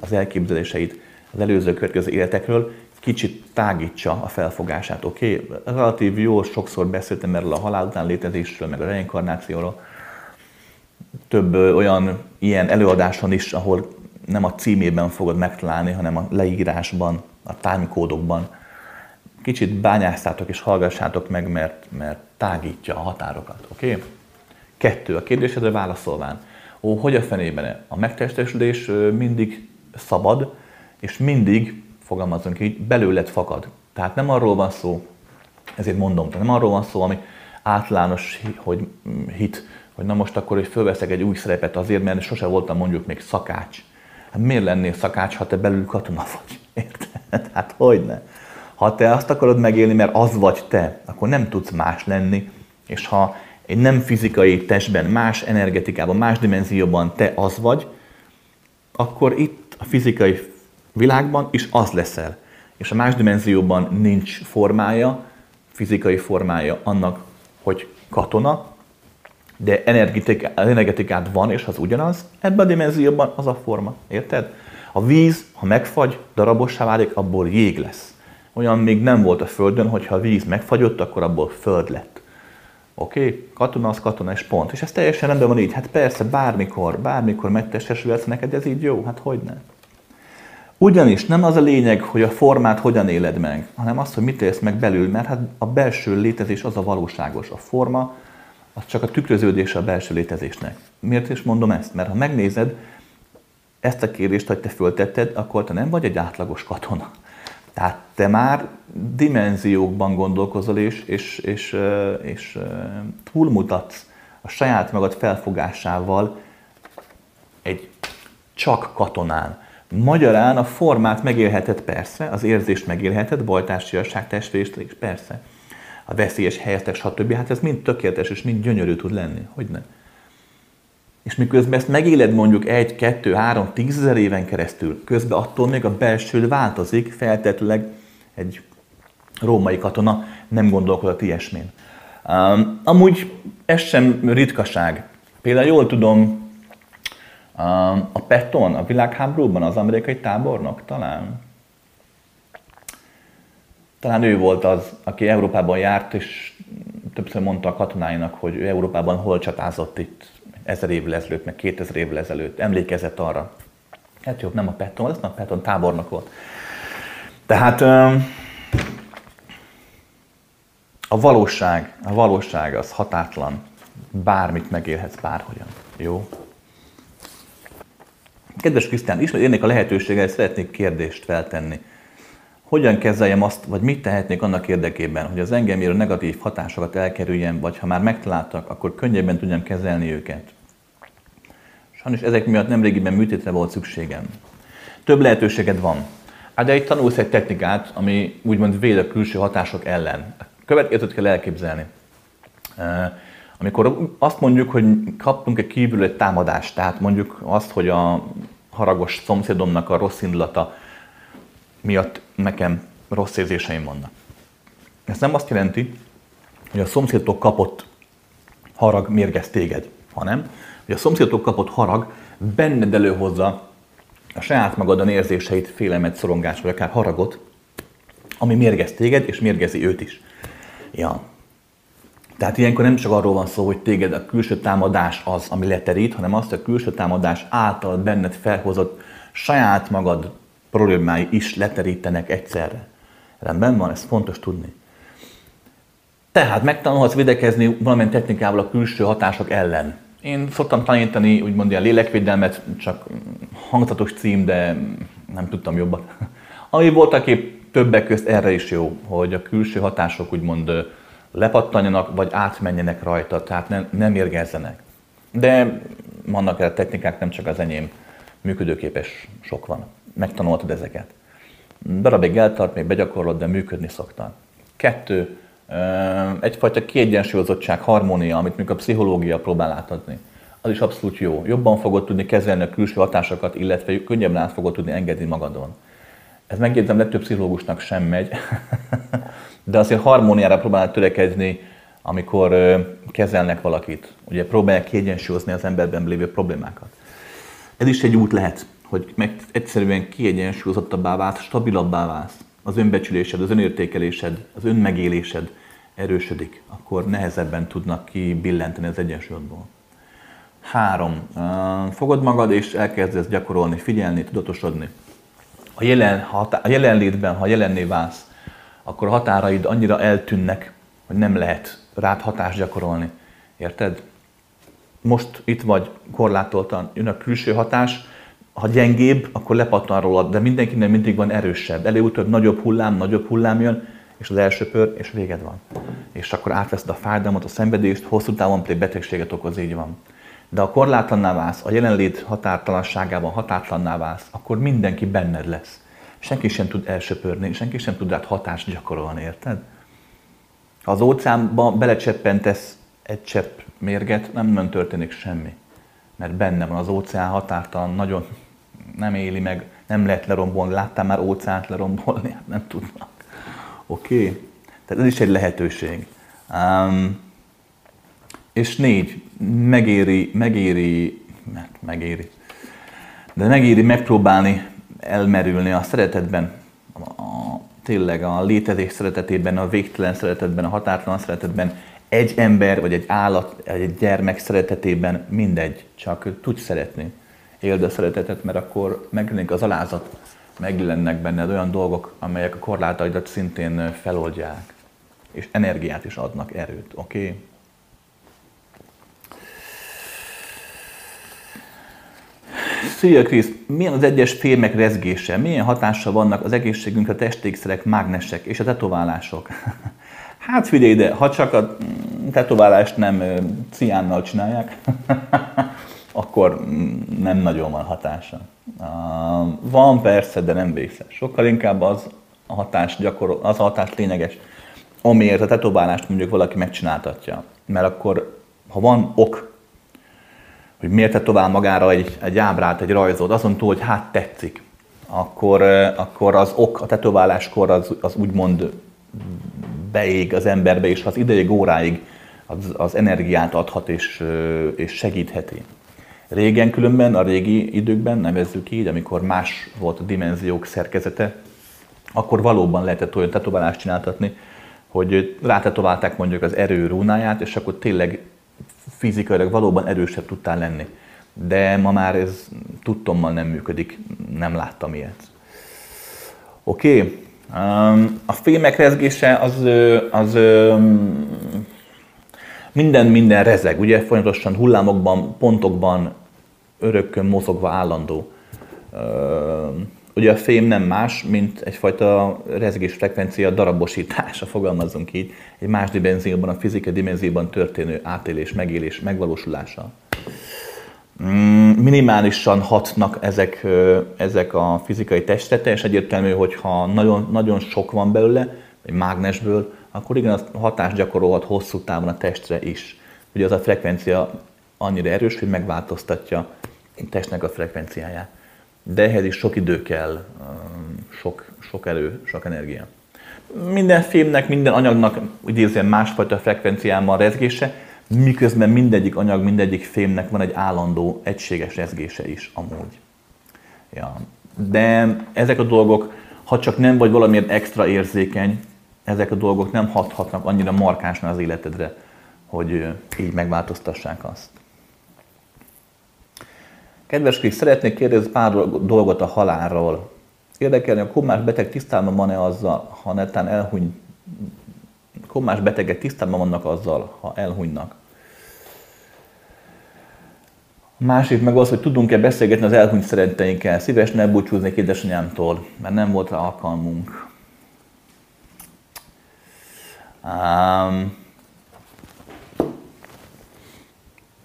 az elképzeléseit az előző, következő életekről, kicsit tágítsa a felfogását, oké? Okay? Relatív jól sokszor beszéltem erről a halál után létezésről, meg a reinkarnációról. Több olyan ilyen előadáson is, ahol nem a címében fogod megtalálni, hanem a leírásban, a timekódokban. Kicsit bányászátok és hallgassátok meg, mert tágítja a határokat, oké? Okay? 2. A kérdésedre válaszolván. Hogy a fenében? A megtestesülés mindig szabad, és mindig, fogalmazunk így, belőled fakad. Tehát nem arról van szó, ezért mondom, nem arról van szó, ami általános hogy hit, hogy na most akkor, hogy fölveszek egy új szerepet azért, mert sose voltam mondjuk még szakács. Hát miért lennél szakács, ha te belül katona vagy? Érted? Hát hogyne? Ha te azt akarod megélni, mert az vagy te, akkor nem tudsz más lenni, és ha egy nem fizikai testben, más energetikában, más dimenzióban te az vagy, akkor itt a fizikai világban is az leszel. És a más dimenzióban nincs formája, fizikai formája annak, hogy katona, de energetikád van, és az ugyanaz, ebben a dimenzióban az a forma, érted? A víz, ha megfagy, darabossá válik, abból jég lesz. Olyan még nem volt a Földön, hogyha a víz megfagyott, akkor abból Föld lett. Oké, katona az katona, és pont. És ez teljesen rendben van így. Hát persze, bármikor megtestesülhetsz neked, ez így jó, hát hogyne. Ugyanis nem az a lényeg, hogy a formát hogyan éled meg, hanem az, hogy mit élsz meg belül, mert hát a belső létezés az a valóságos. A forma az csak a tükröződése a belső létezésnek. Miért is mondom ezt? Mert ha megnézed ezt a kérdést, hogy te föltetted, akkor te nem vagy egy átlagos katona. Tehát te már dimenziókban gondolkozol, és túlmutatsz a saját magad felfogásával egy csak katonán. Magyarán a formát megélheted persze, az érzést megélheted, bajtársiasság, testvérést is persze. A veszélyes helyzetek, stb. Hát ez mind tökéletes és mind gyönyörű tud lenni, hogyne. És miközben ezt megéled mondjuk 1, 2, 3, 10 ezer éven keresztül, közben attól még a belső változik, feltétlenül egy római katona nem gondolkodott ilyesmén. Amúgy ez sem ritkaság. Például jól tudom, a Patton a világháborúban az amerikai tábornok talán ő volt az, aki Európában járt, és többször mondta a katonáinak, hogy ő Európában hol csatázott itt 1000 évvel ezelőtt, meg 2000 évvel ezelőtt. Emlékezett arra. Hát jobb, nem a Patton, ez nem a Patton, tábornok volt. Tehát a valóság az határtalan. Bármit megélhetsz, bárhogyan. Jó? Kedves Krisztián, ismét érnék a lehetőséggel, szeretnék kérdést feltenni. Hogyan kezeljem azt, vagy mit tehetnék annak érdekében, hogy az engem érő negatív hatásokat elkerüljem, vagy ha már megtaláltak, akkor könnyebben tudjam kezelni őket? Sajnos ezek miatt nemrégiben műtétre volt szükségem. Több lehetőséged van. De itt tanulsz egy technikát, ami úgymond véd a külső hatások ellen. A következőt kell elképzelni. Amikor azt mondjuk, hogy kaptunk egy kívül egy támadást, tehát mondjuk azt, hogy a haragos szomszédomnak a rossz indulata miatt nekem rossz érzéseim vannak. Ez nem azt jelenti, hogy a szomszédtól kapott harag mérgez téged, hanem hogy a szomszédtól kapott harag benned előhozza a saját magadon érzéseit, félelmet, szorongást, vagy akár haragot, ami mérgez téged, és mérgezi őt is. Ja. Tehát ilyenkor nem csak arról van szó, hogy téged a külső támadás az, ami leterít, hanem azt, hogy a külső támadás által benned felhozott saját magad problémái is leterítenek egyszerre. Rendben van, ez fontos tudni. Tehát megtanulhatsz védekezni valamilyen technikával a külső hatások ellen. Én szoktam tanítani, úgymond ilyen lélekvédelmet, csak hangzatos cím, de nem tudtam jobbat. Ami voltaképp többek közt erre is jó, hogy a külső hatások úgymond lepattanjanak, vagy átmenjenek rajta, tehát nem érgezzenek. De vannak erre technikák, nem csak az enyém, működőképes sok van. Megtanultad ezeket. Darabig eltart, még begyakorlod, de működni szoktan. 2. Egyfajta kiegyensúlyozottság, harmónia, amit még a pszichológia próbál átadni. Az is abszolút jó. Jobban fogod tudni kezelni a külső hatásokat, illetve könnyebben át fogod tudni engedni magadon. Ez megjegyzem, legtöbb pszichológusnak sem megy, de azért harmóniára próbálnak törekedni, amikor kezelnek valakit. Ugye próbálják kiegyensúlyozni az emberben lévő problémákat. Ez is egy út lehet, hogy meg egyszerűen kiegyensúlyozottabbá válsz, stabilabbá válsz. Az önbecsülésed, az önértékelésed, az önmegélésed erősödik. Akkor nehezebben tudnak kibillenteni az egyensúlyodból. 3. Fogod magad és elkezdesz gyakorolni, figyelni, tudatosodni. A jelenlétben, ha jelenné válsz, akkor a határaid annyira eltűnnek, hogy nem lehet rád hatást gyakorolni. Érted? Most itt vagy korlátoltan, jön a külső hatás, ha gyengébb, akkor lepattan rólad, de mindenkinek mindig van erősebb. Előbb-utóbb nagyobb hullám jön, és az első pör, és véged van. És akkor átveszed a fájdalmat, a szenvedést, hosszú távon pedig betegséget okoz, így van. De ha korlátlanná válsz, a jelenlét határtalanságában határtalanná válsz, akkor mindenki benned lesz. Senki sem tud elsöpörni, senki sem tud rád hatást gyakorolni, érted? Ha az óceánba belecseppentesz egy csepp mérget, nem történik semmi. Mert benne van az óceán határtalan, nagyon nem éli meg, nem lehet lerombolni. Láttál már óceánt lerombolni? Hát nem tudnak. Oké? Tehát ez is egy lehetőség. És 4. Megéri megpróbálni elmerülni a szeretetben, tényleg a létezés szeretetében, a végtelen szeretetben, a határtalan szeretetben. egy ember, vagy egy állat, egy gyermek szeretetében mindegy, csak tudj szeretni. Éld a szeretetet, mert akkor megjelenik az alázat, megjelennek benned olyan dolgok, amelyek a korlátaidat szintén feloldják, és energiát is adnak, erőt, oké? Okay? Szia Krisz, milyen az egyes fémek rezgése? Milyen hatással vannak az egészségünkre a testékszerek, mágnesek és a tetoválások? Hát figyelj ide, ha csak a tetoválást nem ciánnal csinálják, akkor nem nagyon van hatása. Van persze, de nem vészes. Sokkal inkább az a hatás, lényeges, amiért a tetoválást mondjuk valaki megcsináltatja. Mert akkor, ha van ok, hogy miért tetovál magára egy ábrát, egy rajzot, azon túl, hogy hát tetszik, akkor az ok a tetováláskor az úgymond beég az emberbe, és az ideig, óráig az energiát adhat és segítheti. Régen különben, a régi időkben, nevezzük így, amikor más volt a dimenziók szerkezete, akkor valóban lehetett olyan tetoválást csináltatni, hogy rátetoválták mondjuk az erő rúnáját, és akkor tényleg fizikailag valóban erősebb tudtál lenni. De ma már ez tudtommal nem működik, nem láttam ilyet. Oké. Okay. A fémek rezgése az minden rezeg, ugye folyamatosan hullámokban, pontokban, örökkön mozogva állandó. Ugye a fém nem más, mint egyfajta rezgés frekvencia darabosítása, fogalmazzunk így, egy más dimenzióban, a fizikai dimenzióban történő átélés, megélés, megvalósulása. Minimálisan hatnak ezek a fizikai testre, és egyértelmű, hogyha nagyon, nagyon sok van belőle, egy mágnesből, akkor igen, az hatást gyakorolhat hosszú távon a testre is. Ugye az a frekvencia annyira erős, hogy megváltoztatja a testnek a frekvenciáját. De ehhez is sok idő kell, sok erő, sok energia. Minden fémnek, minden anyagnak idézően másfajta frekvenciában a rezgése, miközben mindegyik anyag, mindegyik fémnek van egy állandó, egységes rezgése is amúgy. Ja. De ezek a dolgok, ha csak nem vagy valamiért extra érzékeny, ezek a dolgok nem hathatnak annyira markánsan az életedre, hogy így megváltoztassák azt. Kedves Krisz, szeretnék kérdezni pár dolgot a halálról. Érdekelni, a kommás beteg tisztában van-e azzal, ha netán elhuny? Kommás betegek tisztában vannak azzal, ha elhunynak. A másik meg az, hogy tudunk-e beszélgetni az elhunyt szeretteinkkel. Szívesen elbúcsúznék édesanyámtól, mert nem volt rá alkalmunk.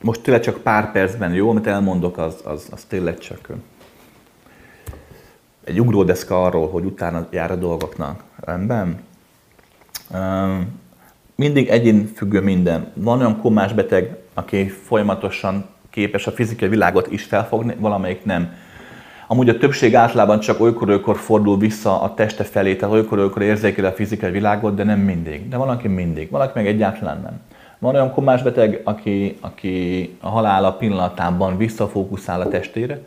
Most tényleg csak pár percben, jó? Amit elmondok, az tényleg csak egy ugródeszka arról, hogy utána jár a dolgoknak. Rendben? Mindig egyén függő minden. Van olyan kommás beteg, aki folyamatosan képes a fizikai világot is felfogni, valamelyik nem. Amúgy a többség általában csak olykor-olykor fordul vissza a teste felé, tehát olykor-olykor érzékel a fizikai világot, de nem mindig. De valaki mindig, valaki meg egyáltalán nem. Van olyan kommás beteg, aki a halála pillanatában visszafókuszál a testére,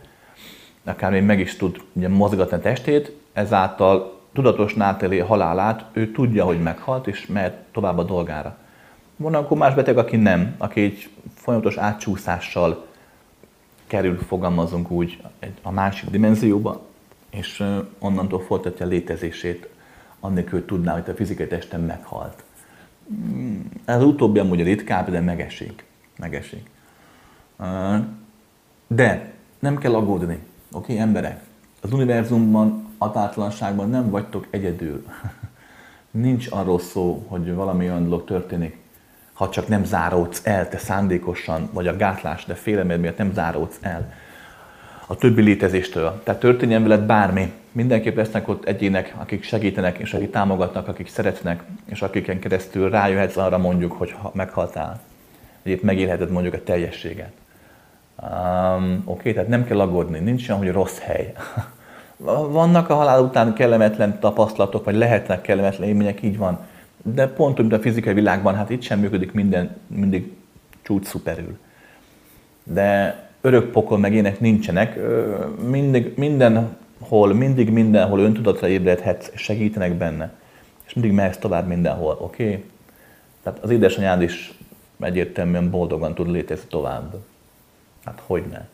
akár még meg is tud ugye, mozgatni a testét, ezáltal tudatos átéli a halálát, ő tudja, hogy meghalt, és mehet tovább a dolgára. Van olyan kommás beteg, aki nem, aki egy folyamatos átcsúszással kerül, fogalmazunk úgy, a másik dimenzióba, és onnantól folytatja a létezését, annélkül tudná, hogy a fizikai testen meghalt. Ez utóbbi amúgy ritkább, de megesik. De nem kell aggódni, oké, emberek? Az univerzumban, határtalanságban nem vagytok egyedül. Nincs arról szó, hogy valami olyan dolog történik, ha csak nem záródsz el, te szándékosan, vagy a gátlás, de félelmed miatt nem záródsz el a többi létezéstől. Tehát történjen veled bármi. Mindenképp lesznek ott egyének, akik segítenek, és akik támogatnak, akik szeretnek, és akiken keresztül rájöhetsz arra mondjuk, hogy meghaltál. Épp megélheted mondjuk a teljességet. Oké, tehát nem kell aggódni, nincs olyan, hogy rossz hely. Vannak a halál után kellemetlen tapasztalatok, vagy lehetnek kellemetlen élmények, így van. De pont úgy, mint a fizikai világban, hát itt sem működik minden, mindig csúcs szuperül. De örök pokol meg ének nincsenek, mindenhol öntudatra ébredhetsz, segítenek benne, és mindig mehetsz tovább mindenhol, oké? Tehát az édesanyád is egyértelműen boldogan tud létezni tovább. Hát hogyne.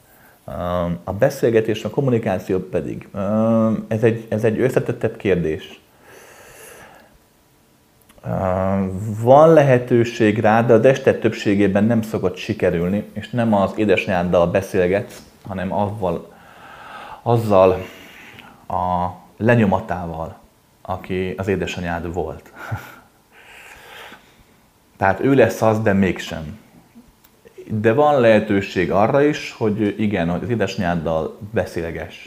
A beszélgetés, a kommunikáció pedig. Ez egy összetettebb kérdés. Van lehetőség rá, de az este többségében nem szokott sikerülni, és nem az édesanyáddal beszélgetsz, hanem azzal a lenyomatával, aki az édesanyád volt. Tehát ő lesz az, de mégsem. De van lehetőség arra is, hogy igen, hogy az édesanyáddal beszélgess,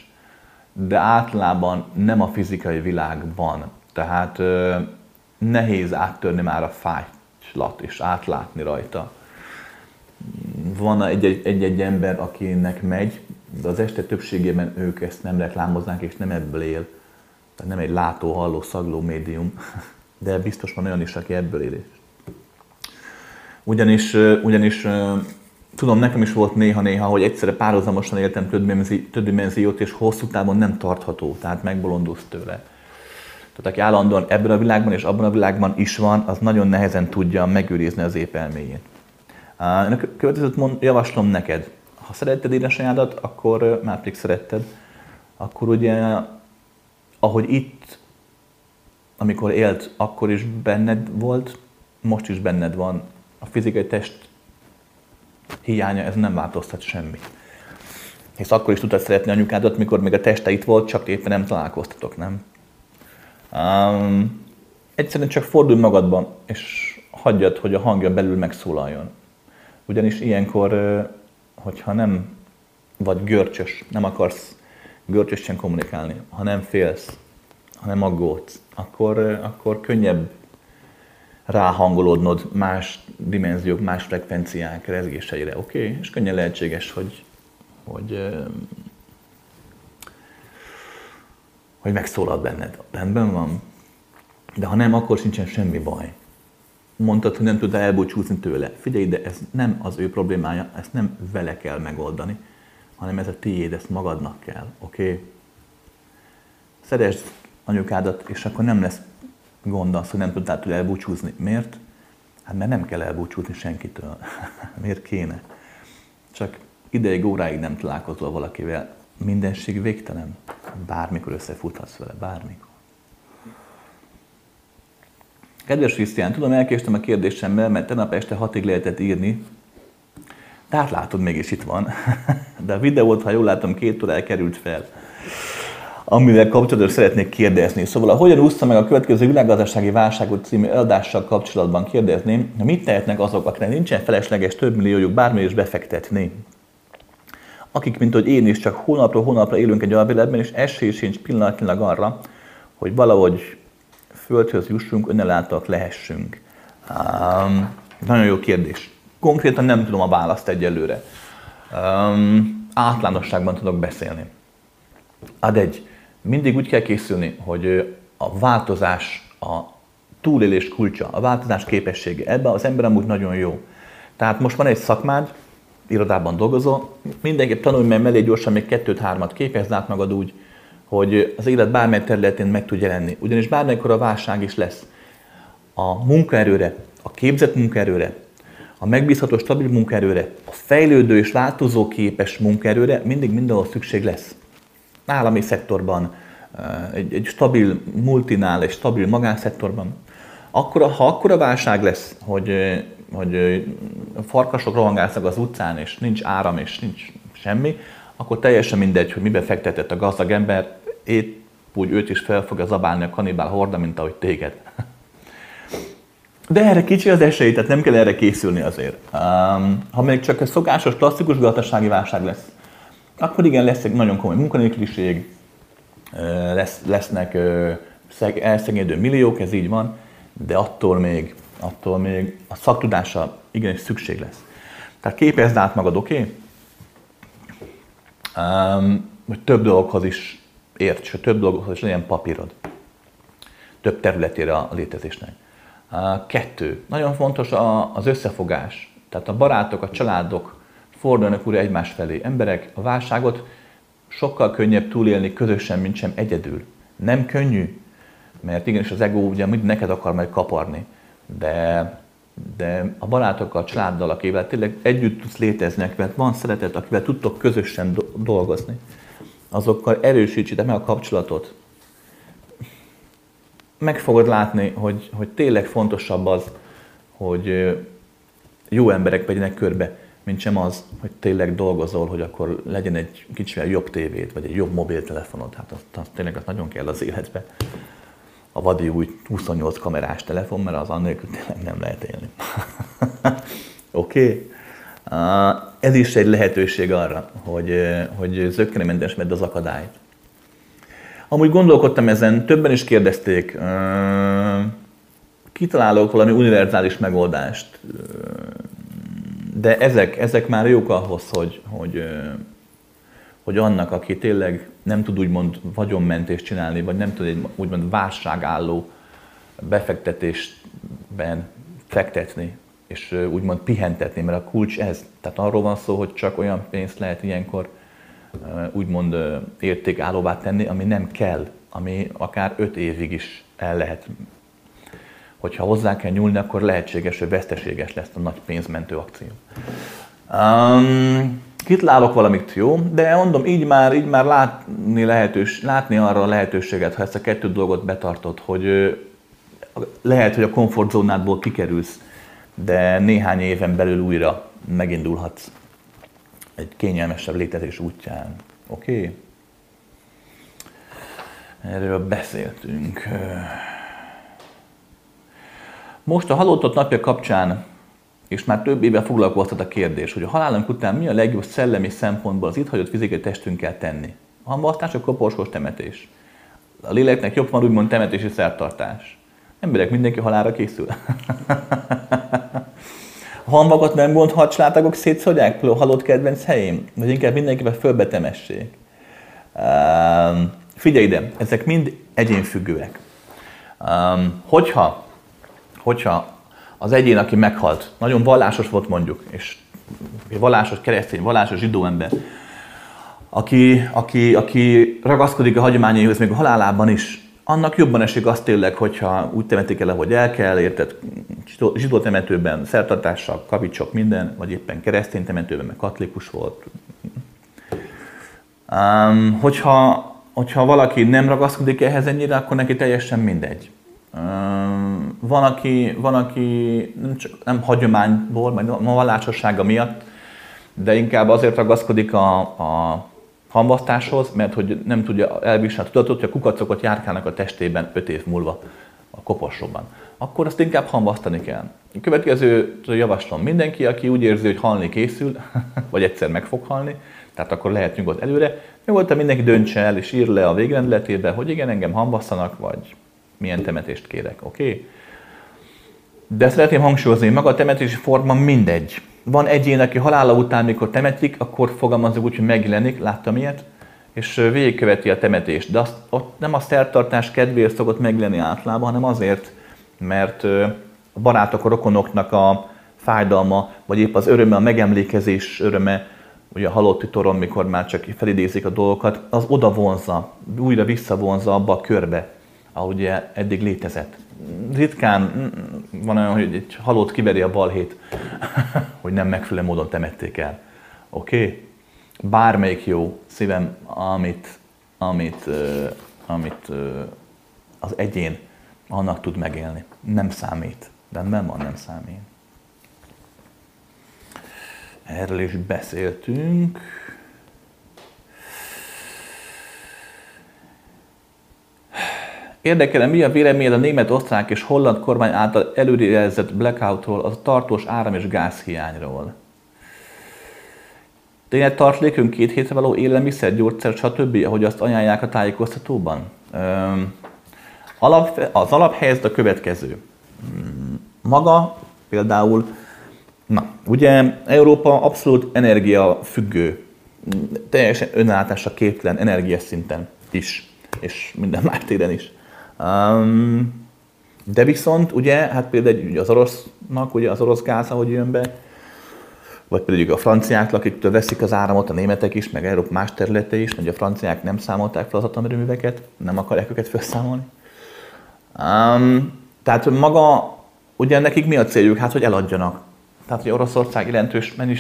de általában nem a fizikai világban. Tehát nehéz áttörni már a fájtlat és átlátni rajta. Van egy-egy ember, akinek megy, de az este többségében ők ezt nem reklámoznák, és nem ebből él. Tehát nem egy látó, halló, szagló médium, de biztos van olyan is, aki ebből él. Ugyanis tudom, nekem is volt néha-néha, hogy egyszerre párhuzamosan éltem több dimenziót, és hosszú távon nem tartható, tehát megbolondulsz tőle. Tehát aki állandóan ebben a világban és abban a világban is van, az nagyon nehezen tudja megőrizni az épelméjét. Én a következőt javaslom neked. Ha szeretted édesanyádat, akkor már pedig szeretted, akkor ugye, ahogy itt, amikor élt, akkor is benned volt, most is benned van. A fizikai test hiánya, ez nem változtat semmit. Hisz akkor is tudtad szeretni anyukádat, mikor még a teste itt volt, csak éppen nem találkoztatok, nem? Egyszerűen csak fordulj magadban, és hagyjad, hogy a hangja belül megszólaljon. Ugyanis ilyenkor, hogyha nem vagy görcsös, nem akarsz görcsösen kommunikálni, ha nem félsz, ha nem aggódsz, akkor könnyebb ráhangolódnod más dimenziók, más frekvenciák rezgéseire, oké? És könnyen lehetséges, hogy megszólal benned. Rendben van? De ha nem, akkor sincsen semmi baj. Mondtad, hogy nem tudtál elbúcsúzni tőle. Figyelj, de ez nem az ő problémája, ezt nem vele kell megoldani, hanem ez a tiéd, ezt magadnak kell, oké? Szeresd anyukádat, és akkor nem lesz gond az, hogy nem tudtál tőle elbúcsúzni. Miért? Hát mert nem kell elbúcsúzni senkitől. Miért kéne? Csak ideig, óráig nem találkozol valakivel. Mindenség végtelen. Bármikor összefuthatsz vele, bármikor. Kedves Krisztián, tudom, elkéstem a kérdésemmel, mert tegnap este 6-ig lehetett írni. Tehát látod, mégis itt van. De a videót, ha jól látom, 2 órára került fel. Amivel kapcsolatban szeretnék kérdezni. Szóval a Hogyan ússza meg a következő világgazdasági válságot című adással kapcsolatban kérdezném, mit tehetnek azok, akiknek nincsen felesleges több milliójuk bármilyen is befektetni. Akik, mint hogy én is, csak hónapról hónapra élünk egy alapéletben, és esély sincs pillanatnyilag arra, hogy valahogy földhöz jussunk, önelláttak lehessünk. Nagyon jó kérdés. Konkrétan nem tudom a választ egyelőre. Általánosságban tudok beszélni. Mindig úgy kell készülni, hogy a változás a túlélés kulcsa, a változás képessége. Ebben az ember amúgy nagyon jó. Tehát most van egy szakmád, irodában dolgozol, mindenképp tanulj meg mellé gyorsan még 2-3-at, képezd át magad úgy, hogy az élet bármely területén meg tud jelenni. Ugyanis bármelykor a válság is lesz. A munkaerőre, a képzett munkaerőre, a megbízható, stabil munkaerőre, a fejlődő és változó képes munkaerőre mindig mindenhol szükség lesz. Állami szektorban, egy stabil multinál, egy stabil magánszektorban. Ha akkora válság lesz, hogy farkasok rohangálszak az utcán, és nincs áram, és nincs semmi, akkor teljesen mindegy, hogy miben fektetett a gazdag ember, épp úgy őt is fel fogja zabálni a kanibál horda, mint ahogy téged. De erre kicsi az esély, tehát nem kell erre készülni azért. Ha még csak egy szokásos, klasszikus gazdasági válság lesz, akkor igen, lesz egy nagyon komoly munkanélküliség, lesznek elszegényedő milliók, ez így van, de attól még a szaktudásra igenis szükség lesz. Tehát képezd át magad, oké? Hogy több dologhoz is érts, hogy több dologhoz is legyen papírod. Több területére a létezésnek. 2. Nagyon fontos az összefogás. Tehát a barátok, a családok, fordulnak újra egymás felé. Emberek, a válságot sokkal könnyebb túlélni közösen, mint sem egyedül. Nem könnyű, mert igenis az ego ugye mindig neked akar majd kaparni, de de a barátokkal, családdal, akivel tényleg együtt tudsz létezni, mert van szeretet, akivel tudtok közösen dolgozni, azokkal erősítsétek meg a kapcsolatot. Meg fogod látni, hogy tényleg fontosabb az, hogy jó emberek vegyenek körbe, mint sem az, hogy tényleg dolgozol, hogy akkor legyen egy kicsivel jobb tévéd, vagy egy jobb mobiltelefonod. Hát az tényleg az nagyon kell az életbe. A vadi új 28 kamerás telefon, mert az annélkül tényleg nem lehet élni. Oké? Okay. Ez is egy lehetőség arra, hogy zökkenőmentesítsd az akadályt. Amúgy gondolkodtam ezen, többen is kérdezték, kitalálok valami univerzális megoldást, de ezek már jók ahhoz, hogy annak, aki tényleg nem tud úgymond vagyonmentést csinálni, vagy nem tud egy úgymond válságálló befektetésben fektetni, és úgymond pihentetni, mert a kulcs ez. Tehát arról van szó, hogy csak olyan pénzt lehet ilyenkor úgymond értékállóvá tenni, ami nem kell, ami akár 5 évig is el lehet. Hogyha hozzá kell nyúlni, akkor lehetséges, hogy veszteséges lesz a nagy pénzmentő akció. Kitalálok valamit, jó, de mondom, így már látni arra a lehetőséget, ha ezt a 2 dolgot betartod, hogy lehet, hogy a komfortzónádból kikerülsz, de néhány éven belül újra megindulhatsz egy kényelmesebb létezés útján. Oké? Okay? Erről beszéltünk. Most a halottott napja kapcsán, és már több éve foglalkoztat a kérdés, hogy a halálunk után mi a legjobb szellemi szempontból az itt hagyott fizikai testünkkel tenni. A hamvasztás, a koporsós temetés. A léleknek jobb van úgymond temetési szertartás. Emberek, mindenki halálra készül. A hamvakat nem gond, ha családtagok szétszadják, például halott kedvenc helyén, vagy inkább mindenkivel fölbetemessék. Figyelj ide, ezek mind egyénfüggőek. Hogyha az egyén, aki meghalt, nagyon vallásos volt mondjuk, és vallásos keresztény, vallásos zsidó ember, aki ragaszkodik a hagyományaihoz még a halálában is, annak jobban esik azt tényleg, hogyha úgy temetik el, ahogy el kell, érted, zsidó temetőben, szertartással, kavicsok, minden, vagy éppen keresztény temetőben, meg katolikus volt. Hogyha valaki nem ragaszkodik ehhez ennyire, akkor neki teljesen mindegy. Van, aki nem hagyományból, vagy a vallásossága miatt, de inkább azért ragaszkodik a hamvasztáshoz, mert hogy nem tudja elviselni a tudatot, hogy a kukacokot járkálnak a testében 5 év múlva a koporsóban. Akkor azt inkább hamvasztani kell. A következőt javaslom, mindenki, aki úgy érzi, hogy halni készül, vagy egyszer meg fog halni, tehát akkor lehet nyugodt előre, nyugodtan mindenki döntse el és ír le a végrendeletében, hogy igen, engem hamvasztanak, vagy milyen temetést kérek, oké? Okay? De szeretném hangsúlyozni, maga a temetési forma mindegy. Van egyén, aki halála után, mikor temetik, akkor fogalmazok úgy, hogy megjelenik, láttam ilyet, és végigköveti a temetést. De ott nem a szertartás kedvéért szokott megjelenni általában, hanem azért, mert a barátok, a rokonoknak a fájdalma, vagy épp az öröme, a megemlékezés öröme, ugye a halotti toron, mikor már csak felidézik a dolgokat, az oda vonza, újra visszavonza abba a körbe, ahogy eddig létezett. Ritkán van olyan, hogy egy halott kiveri a balhét, hogy nem megfelelő módon temették el. Oké? Okay? Bármelyik jó, szívem, amit az egyén annak tud megélni. Nem számít. De nem van, nem számít. Erről is beszéltünk. Érdekelne, mi a véleményed a német, osztrák és holland kormány által előrejelzett blackoutról, az tartós áram- és gázhiányról? Tényleg tart lékünk 2 hétre való élelmiszer, gyógyszer, stb., ahogy azt ajánlják a tájékoztatóban? Az alaphelyzet a következő. Maga például, ugye Európa abszolút energiafüggő, teljesen önellátásra képtelen energiaszinten is, és minden más téren is. De viszont ugye, hát például az orosz gáz, ahogy jön be, vagy például a franciák, akiktől veszik az áramot, a németek is, meg Európa más területe is, mert a franciák nem számolták fel az atomerőműveket, nem akarják őket felszámolni. Tehát maga Ugye nekik mi a céljuk? Hát, hogy eladjanak. Tehát, hogy Oroszország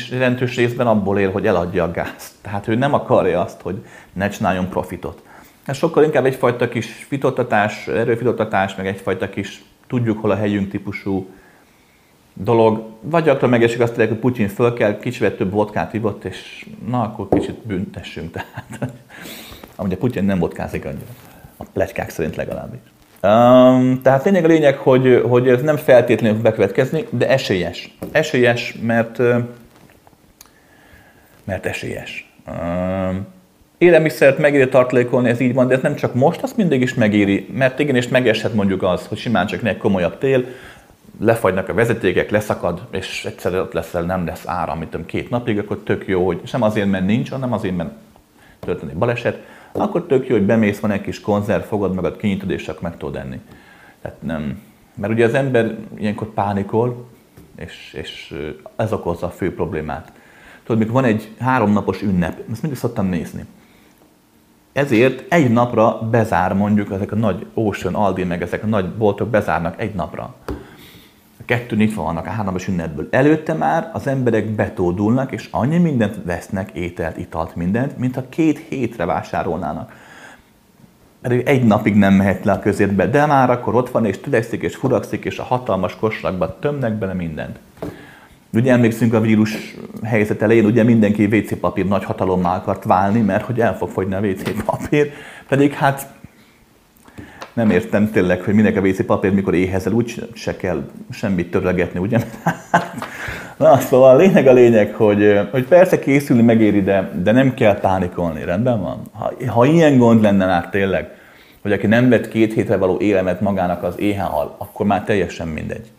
jelentős részben abból él, hogy eladja a gázt. Tehát ő nem akarja azt, hogy ne csináljon profitot. Ez sokkal inkább egyfajta kis fitottatás, erőfitottatás, meg egyfajta kis tudjuk, hol a helyünk típusú dolog. Vagy akkor megesik azt, hogy Putyin föl kell, kicsivel több vodkát ivott, és na, akkor kicsit büntessünk. Tehát, amúgy a Putyin nem vodkázik annyira. A pletykák szerint legalábbis. Tehát lényeg a lényeg, hogy ez nem feltétlenül fog bekövetkezni, de esélyes. Esélyes, mert esélyes. Élelmiszert megéri tartalékolni, ez így van, de ez nem csak most, azt mindig is megéri, mert igenis megeshet mondjuk az, hogy simán csak egy komolyabb tél, lefagynak a vezetékek, leszakad, és egyszerűen ott leszel, nem lesz áram, mint tudom, 2 napig, akkor tök jó, hogy sem azért, mert nincs, hanem azért, mert történik baleset, akkor tök jó, hogy bemész, van egy kis konzerv, fogad magad, kinyitod, és csak meg tudod enni. Tehát nem. Mert ugye az ember ilyenkor pánikol, és ez okozza a fő problémát. Tudod, mikor van egy 3 napos ünnep, ezt mindig szoktam nézni. Ezért egy napra bezár, mondjuk ezek a nagy Ocean, Aldi, meg ezek a nagy boltok bezárnak egy napra. A 2 nyitva vannak a 3 napos ünnepből. Előtte már az emberek betódulnak, és annyi mindent vesznek, ételt, italt, mindent, mintha 2 hétre vásárolnának. Pedig 1 napig nem mehet le a közértbe, de már akkor ott van, és tülekszik, és furakszik, és a hatalmas kosrakba tömnek bele mindent. Ugye emlékszünk a vírus helyzet elején, ugye mindenki WC-papír nagy hatalommal akart válni, mert hogy el fog fogyni a WC-papír, pedig hát nem értem tényleg, hogy minek a WC-papír, mikor éhezel, úgy se kell semmit törlegetni, ugye? Na, szóval lényeg, hogy persze készülni megéri, de nem kell pánikolni, rendben van? Ha ilyen gond lenne már tényleg, hogy aki nem vett 2 hétre való élemet magának az éhen hal, akkor már teljesen mindegy.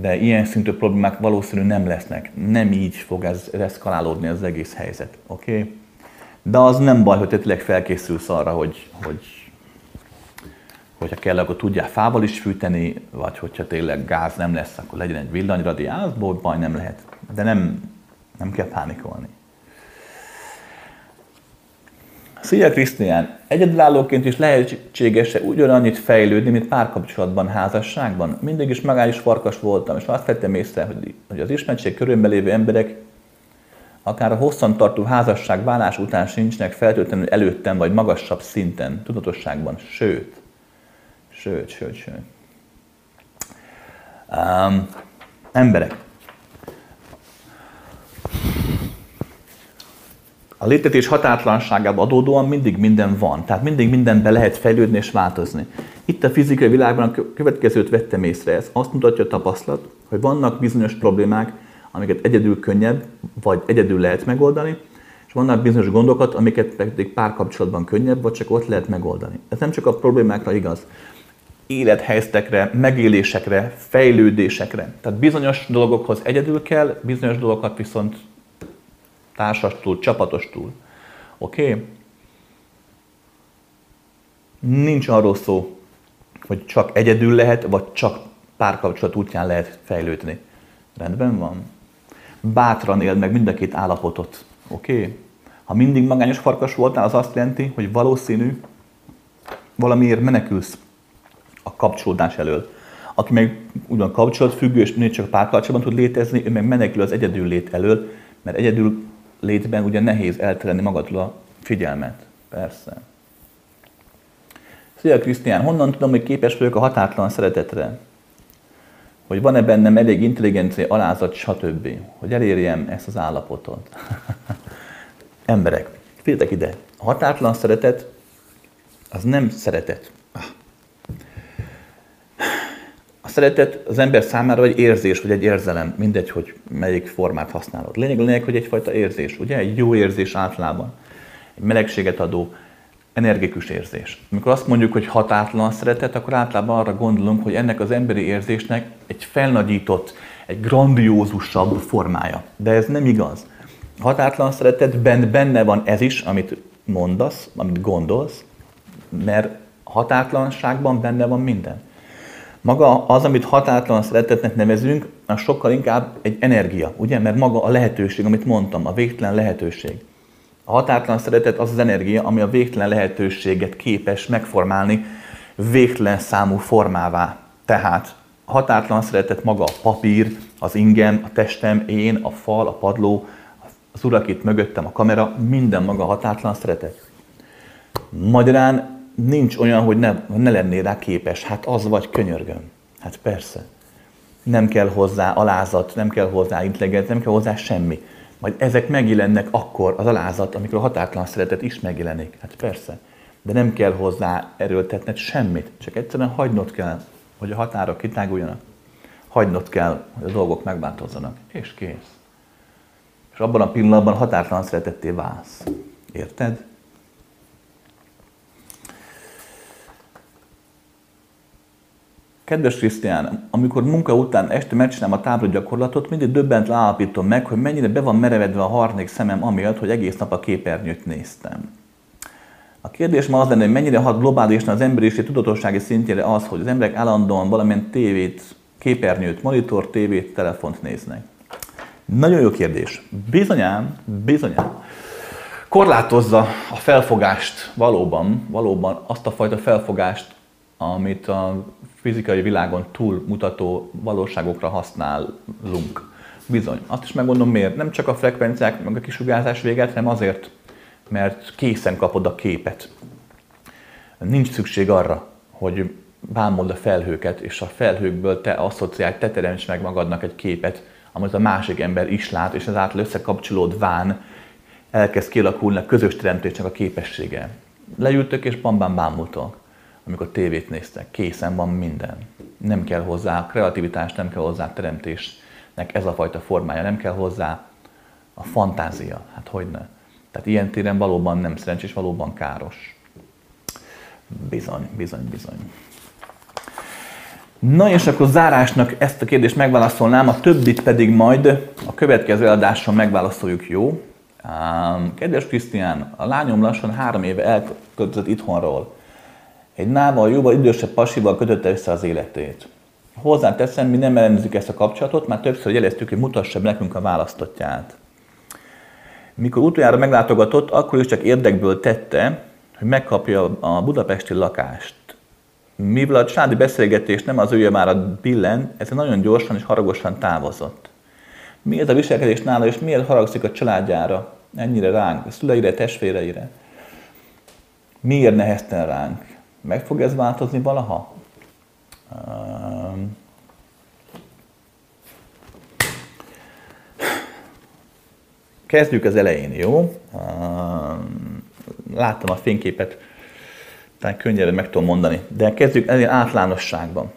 De ilyen szintű problémák valószínűleg nem lesznek. Nem így fog ez eszkalálódni az egész helyzet, oké? Okay? De az nem baj, hogy tényleg felkészülsz arra, hogy ha kell, akkor tudjál fával is fűteni, vagy hogyha tényleg gáz nem lesz, akkor legyen egy villanyradíázból, baj nem lehet. De nem kell pánikolni. Szia Krisztián! Egyedülállóként is lehetséges-e ugyanannyit fejlődni, mint párkapcsolatban, házasságban? Mindig is magális farkas voltam, és azt vettem észre, hogy az ismertség körülben lévő emberek akár a hosszantartó házasság válás után sincsnek feltétlenül előttem vagy magasabb szinten, tudatosságban, sőt. Emberek. A létezés határtlanságába adódóan mindig minden van, tehát mindig mindenben lehet fejlődni és változni. Itt a fizikai világban a következőt vettem észre, ez azt mutatja a tapasztalat, hogy vannak bizonyos problémák, amiket egyedül könnyebb, vagy egyedül lehet megoldani, és vannak bizonyos gondokat, amiket pedig párkapcsolatban könnyebb, vagy csak ott lehet megoldani. Ez nem csak a problémákra igaz, élethelyzetekre, megélésekre, fejlődésekre. Tehát bizonyos dolgokhoz egyedül kell, bizonyos dolgokat viszont társastul, csapatos. Oké? Okay? Nincs arról szó, hogy csak egyedül lehet, vagy csak párkapcsolat útján lehet fejlődni. Rendben van? Bátran éld meg mind a 2 állapotot. Oké? Okay? Ha mindig magányos farkas voltál, az azt jelenti, hogy valószínű valamiért menekülsz a kapcsolódás elől. Aki meg ugyan kapcsolatfüggő, és mindig csak párkapcsolatban tud létezni, ő meg menekül az egyedül lét elől, mert egyedül létben ugye nehéz elterelni magadról a figyelmet. Persze. Szia Krisztián, honnan tudom, hogy képes vagyok a határtalan szeretetre? Hogy van-e bennem elég intelligencia, alázat, stb. Hogy elérjem ezt az állapotot? Emberek, figyeljetek ide. A határtalan szeretet az nem szeretet. A szeretet az ember számára egy érzés, vagy egy érzelem, mindegy, hogy melyik formát használod. Lényeg, hogy egyfajta érzés, ugye? Egy jó érzés általában, egy melegséget adó, energikus érzés. Amikor azt mondjuk, hogy határtalan szeretet, akkor általában arra gondolunk, hogy ennek az emberi érzésnek egy felnagyított, egy grandiózusabb formája. De ez nem igaz. A határtalan szeretetben benne van ez is, amit mondasz, amit gondolsz, mert határtalanságban benne van minden. Maga az, amit határtalan szeretetnek nevezünk, az sokkal inkább egy energia, ugye? Mert maga a lehetőség, amit mondtam, a végtelen lehetőség. A határtalan szeretet az az energia, ami a végtelen lehetőséget képes megformálni végtelen számú formává. Tehát határtalan szeretet maga a papír, az ingem, a testem, én, a fal, a padló, az urak itt mögöttem, a kamera, minden maga határtalan szeretet. Magyarán nincs olyan, hogy ne lennél rá képes. Hát az vagy, könyörgöm. Hát persze. Nem kell hozzá alázat, nem kell hozzá intelligencia, nem kell hozzá semmi. Majd ezek megjelennek akkor, az alázat, amikor a határtalan szeretet is megjelenik. Hát persze. De nem kell hozzá erőltetned semmit. Csak egyszerűen hagynod kell, hogy a határok kitáguljanak. Hagynod kell, hogy a dolgok megváltozzanak. És kész. És abban a pillanatban határtalan szeretetté válsz. Érted? Kedves Krisztián, amikor munka után este megcsinálom a táblagyakorlatot, mindig döbbentve állapítom meg, hogy mennyire be van merevedve a harmadik szemem amiatt, hogy egész nap a képernyőt néztem. A kérdés ma az lenne, hogy mennyire hat globálisan az emberiség tudatossági szintjére az, hogy az emberek állandóan valamilyen tévét, képernyőt, monitor, tévét, telefont néznek. Nagyon jó kérdés. Bizonyám. Korlátozza a felfogást valóban azt a fajta felfogást, amit a fizikai világon túlmutató valóságokra használunk. Bizony. Azt is megmondom miért. Nem csak a frekvenciák, meg a kisugárzás véget, hanem azért, mert készen kapod a képet. Nincs szükség arra, hogy bámold a felhőket, és a felhőkből te asszociálj, te teremts meg magadnak egy képet, amit a másik ember is lát, és ezáltal összekapcsolódván elkezd kialakulni a közös teremtésnek a képessége. Leültök és bambán bámultok, amikor tévét néztek. Készen van minden. Nem kell hozzá kreativitás, nem kell hozzá teremtésnek ez a fajta formája, nem kell hozzá a fantázia. Hát hogyne. Tehát ilyen téren valóban nem szerencsés, valóban káros. Bizony. Na és akkor zárásnak ezt a kérdést megválaszolnám, a többit pedig majd a következő adáson megválaszoljuk, jó? Kedves Krisztián, a lányom lassan 3 éve elköltözött itthonról. Egy nálval jóval idősebb pasival kötötte össze az életét. Hozzáteszem, mi nem elemzük ezt a kapcsolatot, már többször jeleztük, hogy mutassa be nekünk a választottját. Mikor utoljára meglátogatott, akkor is csak érdekből tette, hogy megkapja a budapesti lakást. Mivel a családi beszélgetés nem az ő javára billent, ezért nagyon gyorsan és haragosan távozott. Miért a viselkedés nála, és miért haragszik a családjára? Ennyire ránk, a szüleire, testvéreire. Miért nehezten ránk? Meg fog ez változni valaha? Kezdjük az elején, jó? Láttam a fényképet, talán könnyebben meg tudom mondani. De kezdjük elején általánosságban.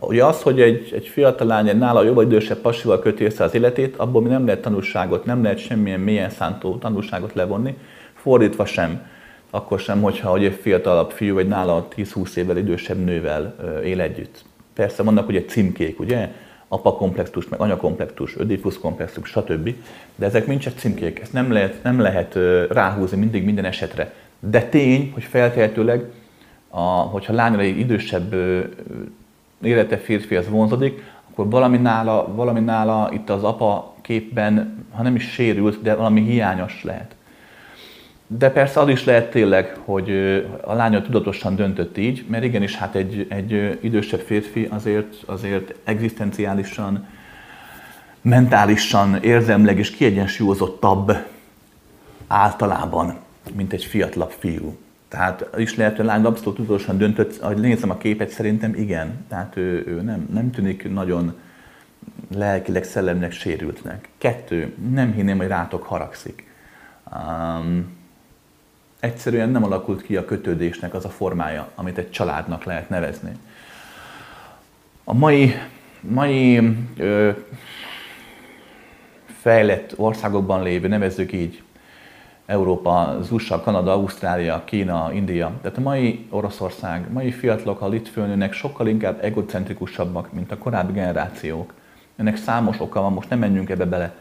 Ugye az, hogy egy fiatal lány egy nála jobb vagy idősebb pasival köti össze az életét, abból mi nem lehet tanulságot, nem lehet semmilyen mélyen szántó tanulságot levonni, fordítva sem. Akkor sem, hogyha egy fiatalabb fiú vagy nála 10-20 évvel idősebb nővel él együtt. Persze vannak ugye címkék, ugye? Apakomplexus, meg anyakomplexus, ödipuszkomplexus, stb. De ezek mind csak címkék, ezt nem lehet ráhúzni mindig minden esetre. De tény, hogy feltehetőleg, hogyha lányra egy idősebb élete férfihez vonzódik, akkor valami nála itt az apa képben, ha nem is sérült, de valami hiányos lehet. De persze az is lehet tényleg, hogy a lánya tudatosan döntött így, mert igenis hát egy idősebb férfi azért egzisztenciálisan, mentálisan, érzelmileg is kiegyensúlyozottabb általában, mint egy fiatalabb fiú. Tehát is lehet, hogy a lány abszolút tudatosan döntött, ahogy nézem a képet, szerintem igen. Tehát ő nem tűnik nagyon lelkileg, szellemileg sérültnek. 2. Nem hinném, hogy rátok haragszik. Egyszerűen nem alakult ki a kötődésnek az a formája, amit egy családnak lehet nevezni. A mai fejlett országokban lévő, nevezzük így, Európa, az USA, Kanada, Ausztrália, Kína, India, tehát a mai Oroszország, mai fiatalok a litfőnőnek sokkal inkább egocentrikusabbak, mint a korábbi generációk. Ennek számos oka van, most nem menjünk ebbe bele,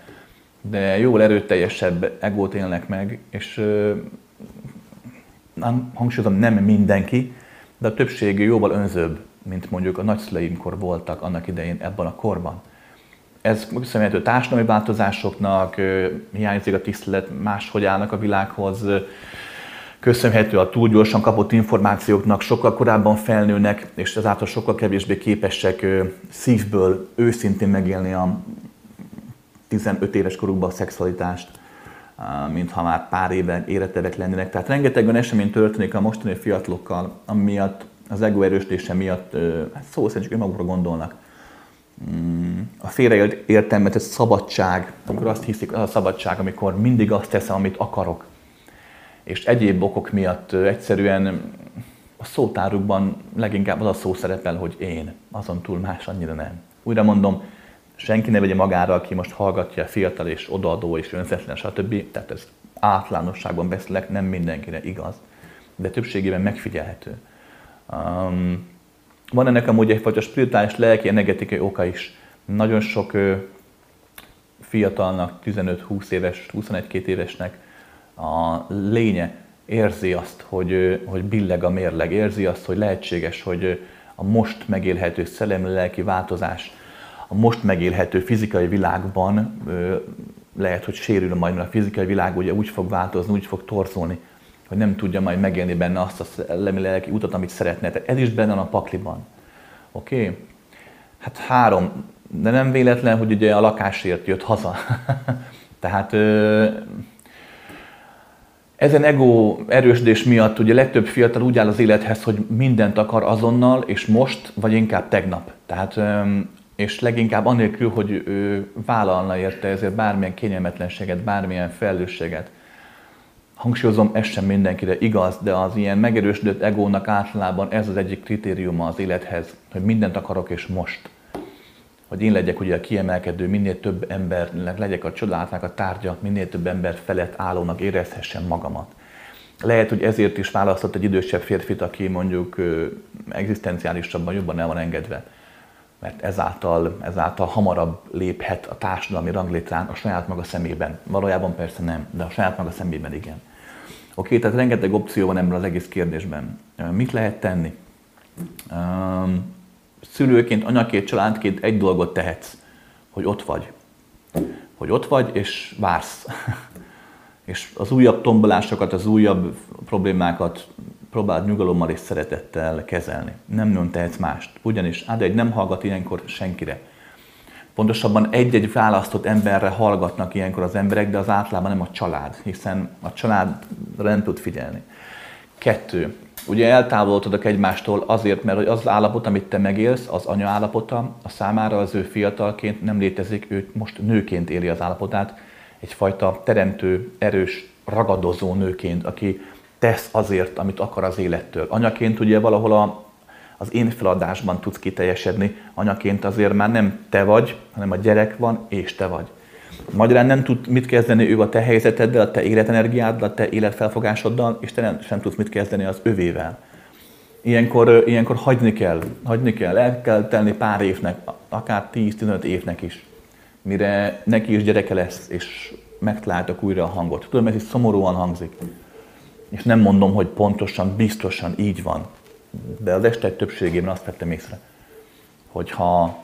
de jól erőteljesebb egót élnek meg, és hangsúlyozom, nem mindenki, de a többség jóval önzőbb, mint mondjuk a nagyszüleimkor voltak annak idején ebben a korban. Ez köszönhető társadalmi változásoknak, hiányzik a tisztelet, máshogy állnak a világhoz, köszönhető a túl gyorsan kapott információknak, sokkal korábban felnőnek, és ezáltal sokkal kevésbé képesek szívből őszintén megélni a 15 éves korukban a szexualitást, mintha már pár éve érettebbek lennének. Tehát rengeteg olyan esemény történik a mostani fiatalokkal, amiatt az ego erősödése miatt szó szerint csak önmagukra gondolnak. A félreértelmezett szabadság, amikor azt hiszik, az a szabadság, amikor mindig azt teszem, amit akarok. És egyéb okok miatt egyszerűen a szótárukban leginkább az a szó szerepel, hogy én, azon túl más annyira nem. Újra mondom, senki ne vegye magára, aki most hallgatja, fiatal és odaadó és önzetlen, stb. Tehát ez általánosságban beszélek, nem mindenkire igaz, de többségében megfigyelhető. Van ennek amúgy egyfajta spirituális, lelki, energetikai oka is. Nagyon sok fiatalnak, 15-20 éves, 21-22 évesnek a lénye érzi azt, hogy billeg a mérleg, érzi azt, hogy lehetséges, hogy a most megélhető szellemi-lelki változás, a most megélhető fizikai világban lehet, hogy sérül majd, mert a fizikai világ ugye úgy fog változni, úgy fog torzulni, hogy nem tudja majd megélni benne azt a szellemi-lelki utat, amit szeretne. Tehát ez is benne van a pakliban. Oké? Okay? Hát három. De nem véletlen, hogy ugye a lakásért jött haza. Tehát ezen ego erősödés miatt ugye legtöbb fiatal úgy áll az élethez, hogy mindent akar azonnal, és most, vagy inkább tegnap. Tehát, és leginkább anélkül, hogy ő vállalna érte ezért bármilyen kényelmetlenséget, bármilyen felelősséget. Hangsúlyozom, ez sem mindenkire igaz, de az ilyen megerősödött egónak általában ez az egyik kritériuma az élethez, hogy mindent akarok és most. Hogy én legyek ugye a kiemelkedő, minél több embernek legyek a csodálatnak a tárgya, minél több ember felett állónak érezhessen magamat. Lehet, hogy ezért is választott egy idősebb férfit, aki mondjuk egzisztenciálisabban jobban el van engedve. Mert ezáltal hamarabb léphet a társadalmi ranglétrán a saját maga szemében. Valójában persze nem, de a saját maga szemében igen. Oké, tehát rengeteg opció van ebben az egész kérdésben. Mit lehet tenni? Szülőként, anyaként, családként egy dolgot tehetsz, hogy ott vagy. Hogy ott vagy, és vársz. És az újabb tombolásokat, az újabb problémákat próbáld nyugalommal és szeretettel kezelni. Nem tehetsz mást. Ugyanis egy nem hallgat ilyenkor senkire. Pontosabban egy-egy választott emberre hallgatnak ilyenkor az emberek, de az általában nem a család, hiszen a családra nem tud figyelni. 2. Ugye eltávolodtak egymástól azért, mert az állapot, amit te megélsz, az anya állapota, a számára az ő fiatalként nem létezik, ő most nőként éli az állapotát, egyfajta teremtő, erős, ragadozó nőként, aki tesz azért, amit akar az élettől. Anyaként ugye valahol az én feladásban tudsz kiteljesedni, anyaként azért már nem te vagy, hanem a gyerek van, és te vagy. Magyarán nem tud mit kezdeni ő a te helyzeteddel, a te életenergiáddal, a te életfelfogásoddal, és te sem tudsz mit kezdeni az övével. Ilyenkor hagyni kell, el kell tenni pár évnek, akár 10-15 évnek is, mire neki is gyereke lesz, és megtaláltak újra a hangot. Tudom, ez is szomorúan hangzik. És nem mondom, hogy pontosan, biztosan így van. De az esetek többségében azt vettem észre, hogyha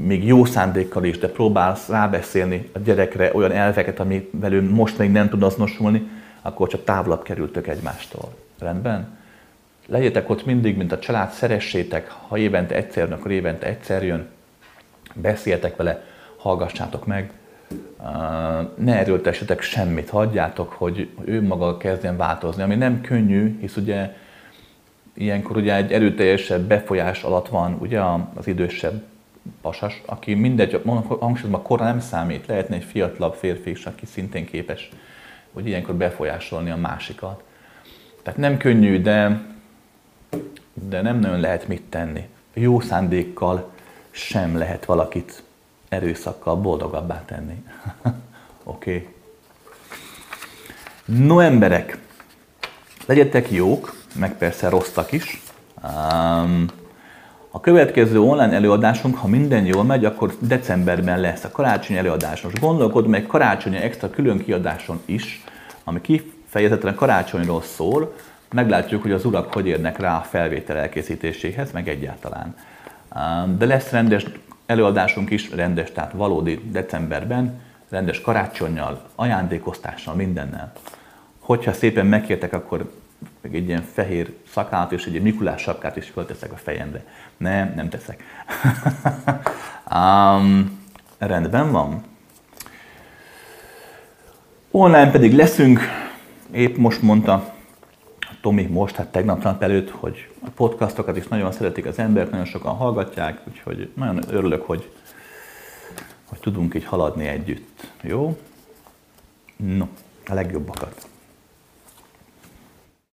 még jó szándékkal is, de próbálsz rábeszélni a gyerekre olyan elveket, amivel ő most még nem tud azonosulni, akkor csak távolabb kerültök egymástól. Rendben? Legyetek ott mindig, mint a család, szeressétek, ha évente egyszer jön, akkor évente egyszer jön, beszéljetek vele, hallgassátok meg. Ne erőltessetek semmit, hagyjátok, hogy ő maga kezdjen változni, ami nem könnyű, hisz ugye ilyenkor ugye egy erőteljesebb befolyás alatt van ugye az idősebb pasas, aki mindegy, hangsúlyozom, a korra nem számít, lehetne egy fiatalabb férfi is, aki szintén képes, hogy ilyenkor befolyásolni a másikat. Tehát nem könnyű, de nem nagyon lehet mit tenni. Jó szándékkal sem lehet valakit erőszakkal boldogabbá tenni. Oké. No, emberek, legyetek jók, meg persze rosszak is. A következő online előadásunk, ha minden jól megy, akkor decemberben lesz a karácsonyi előadáson. Most gondolkodom egy karácsonyi extra külön kiadáson is, ami kifejezetten karácsonyról szól. Meglátjuk, hogy az urak hogy érnek rá a felvétel elkészítéséhez, meg egyáltalán. De lesz rendes előadásunk is, rendes, tehát valódi decemberben, rendes karácsonnyal, ajándékosztással, mindennel. Hogyha szépen megkértek, akkor meg egy ilyen fehér szakállat és egy Mikulás sapkát is fölteszek a fejemre. Nem, nem teszek. Rendben van. Online pedig leszünk. Épp most mondta Tomi, hát tegnap előtt, hogy a podcastokat is nagyon szeretik az emberek, nagyon sokan hallgatják, úgyhogy nagyon örülök, hogy tudunk így haladni együtt. Jó? No, a legjobbakat.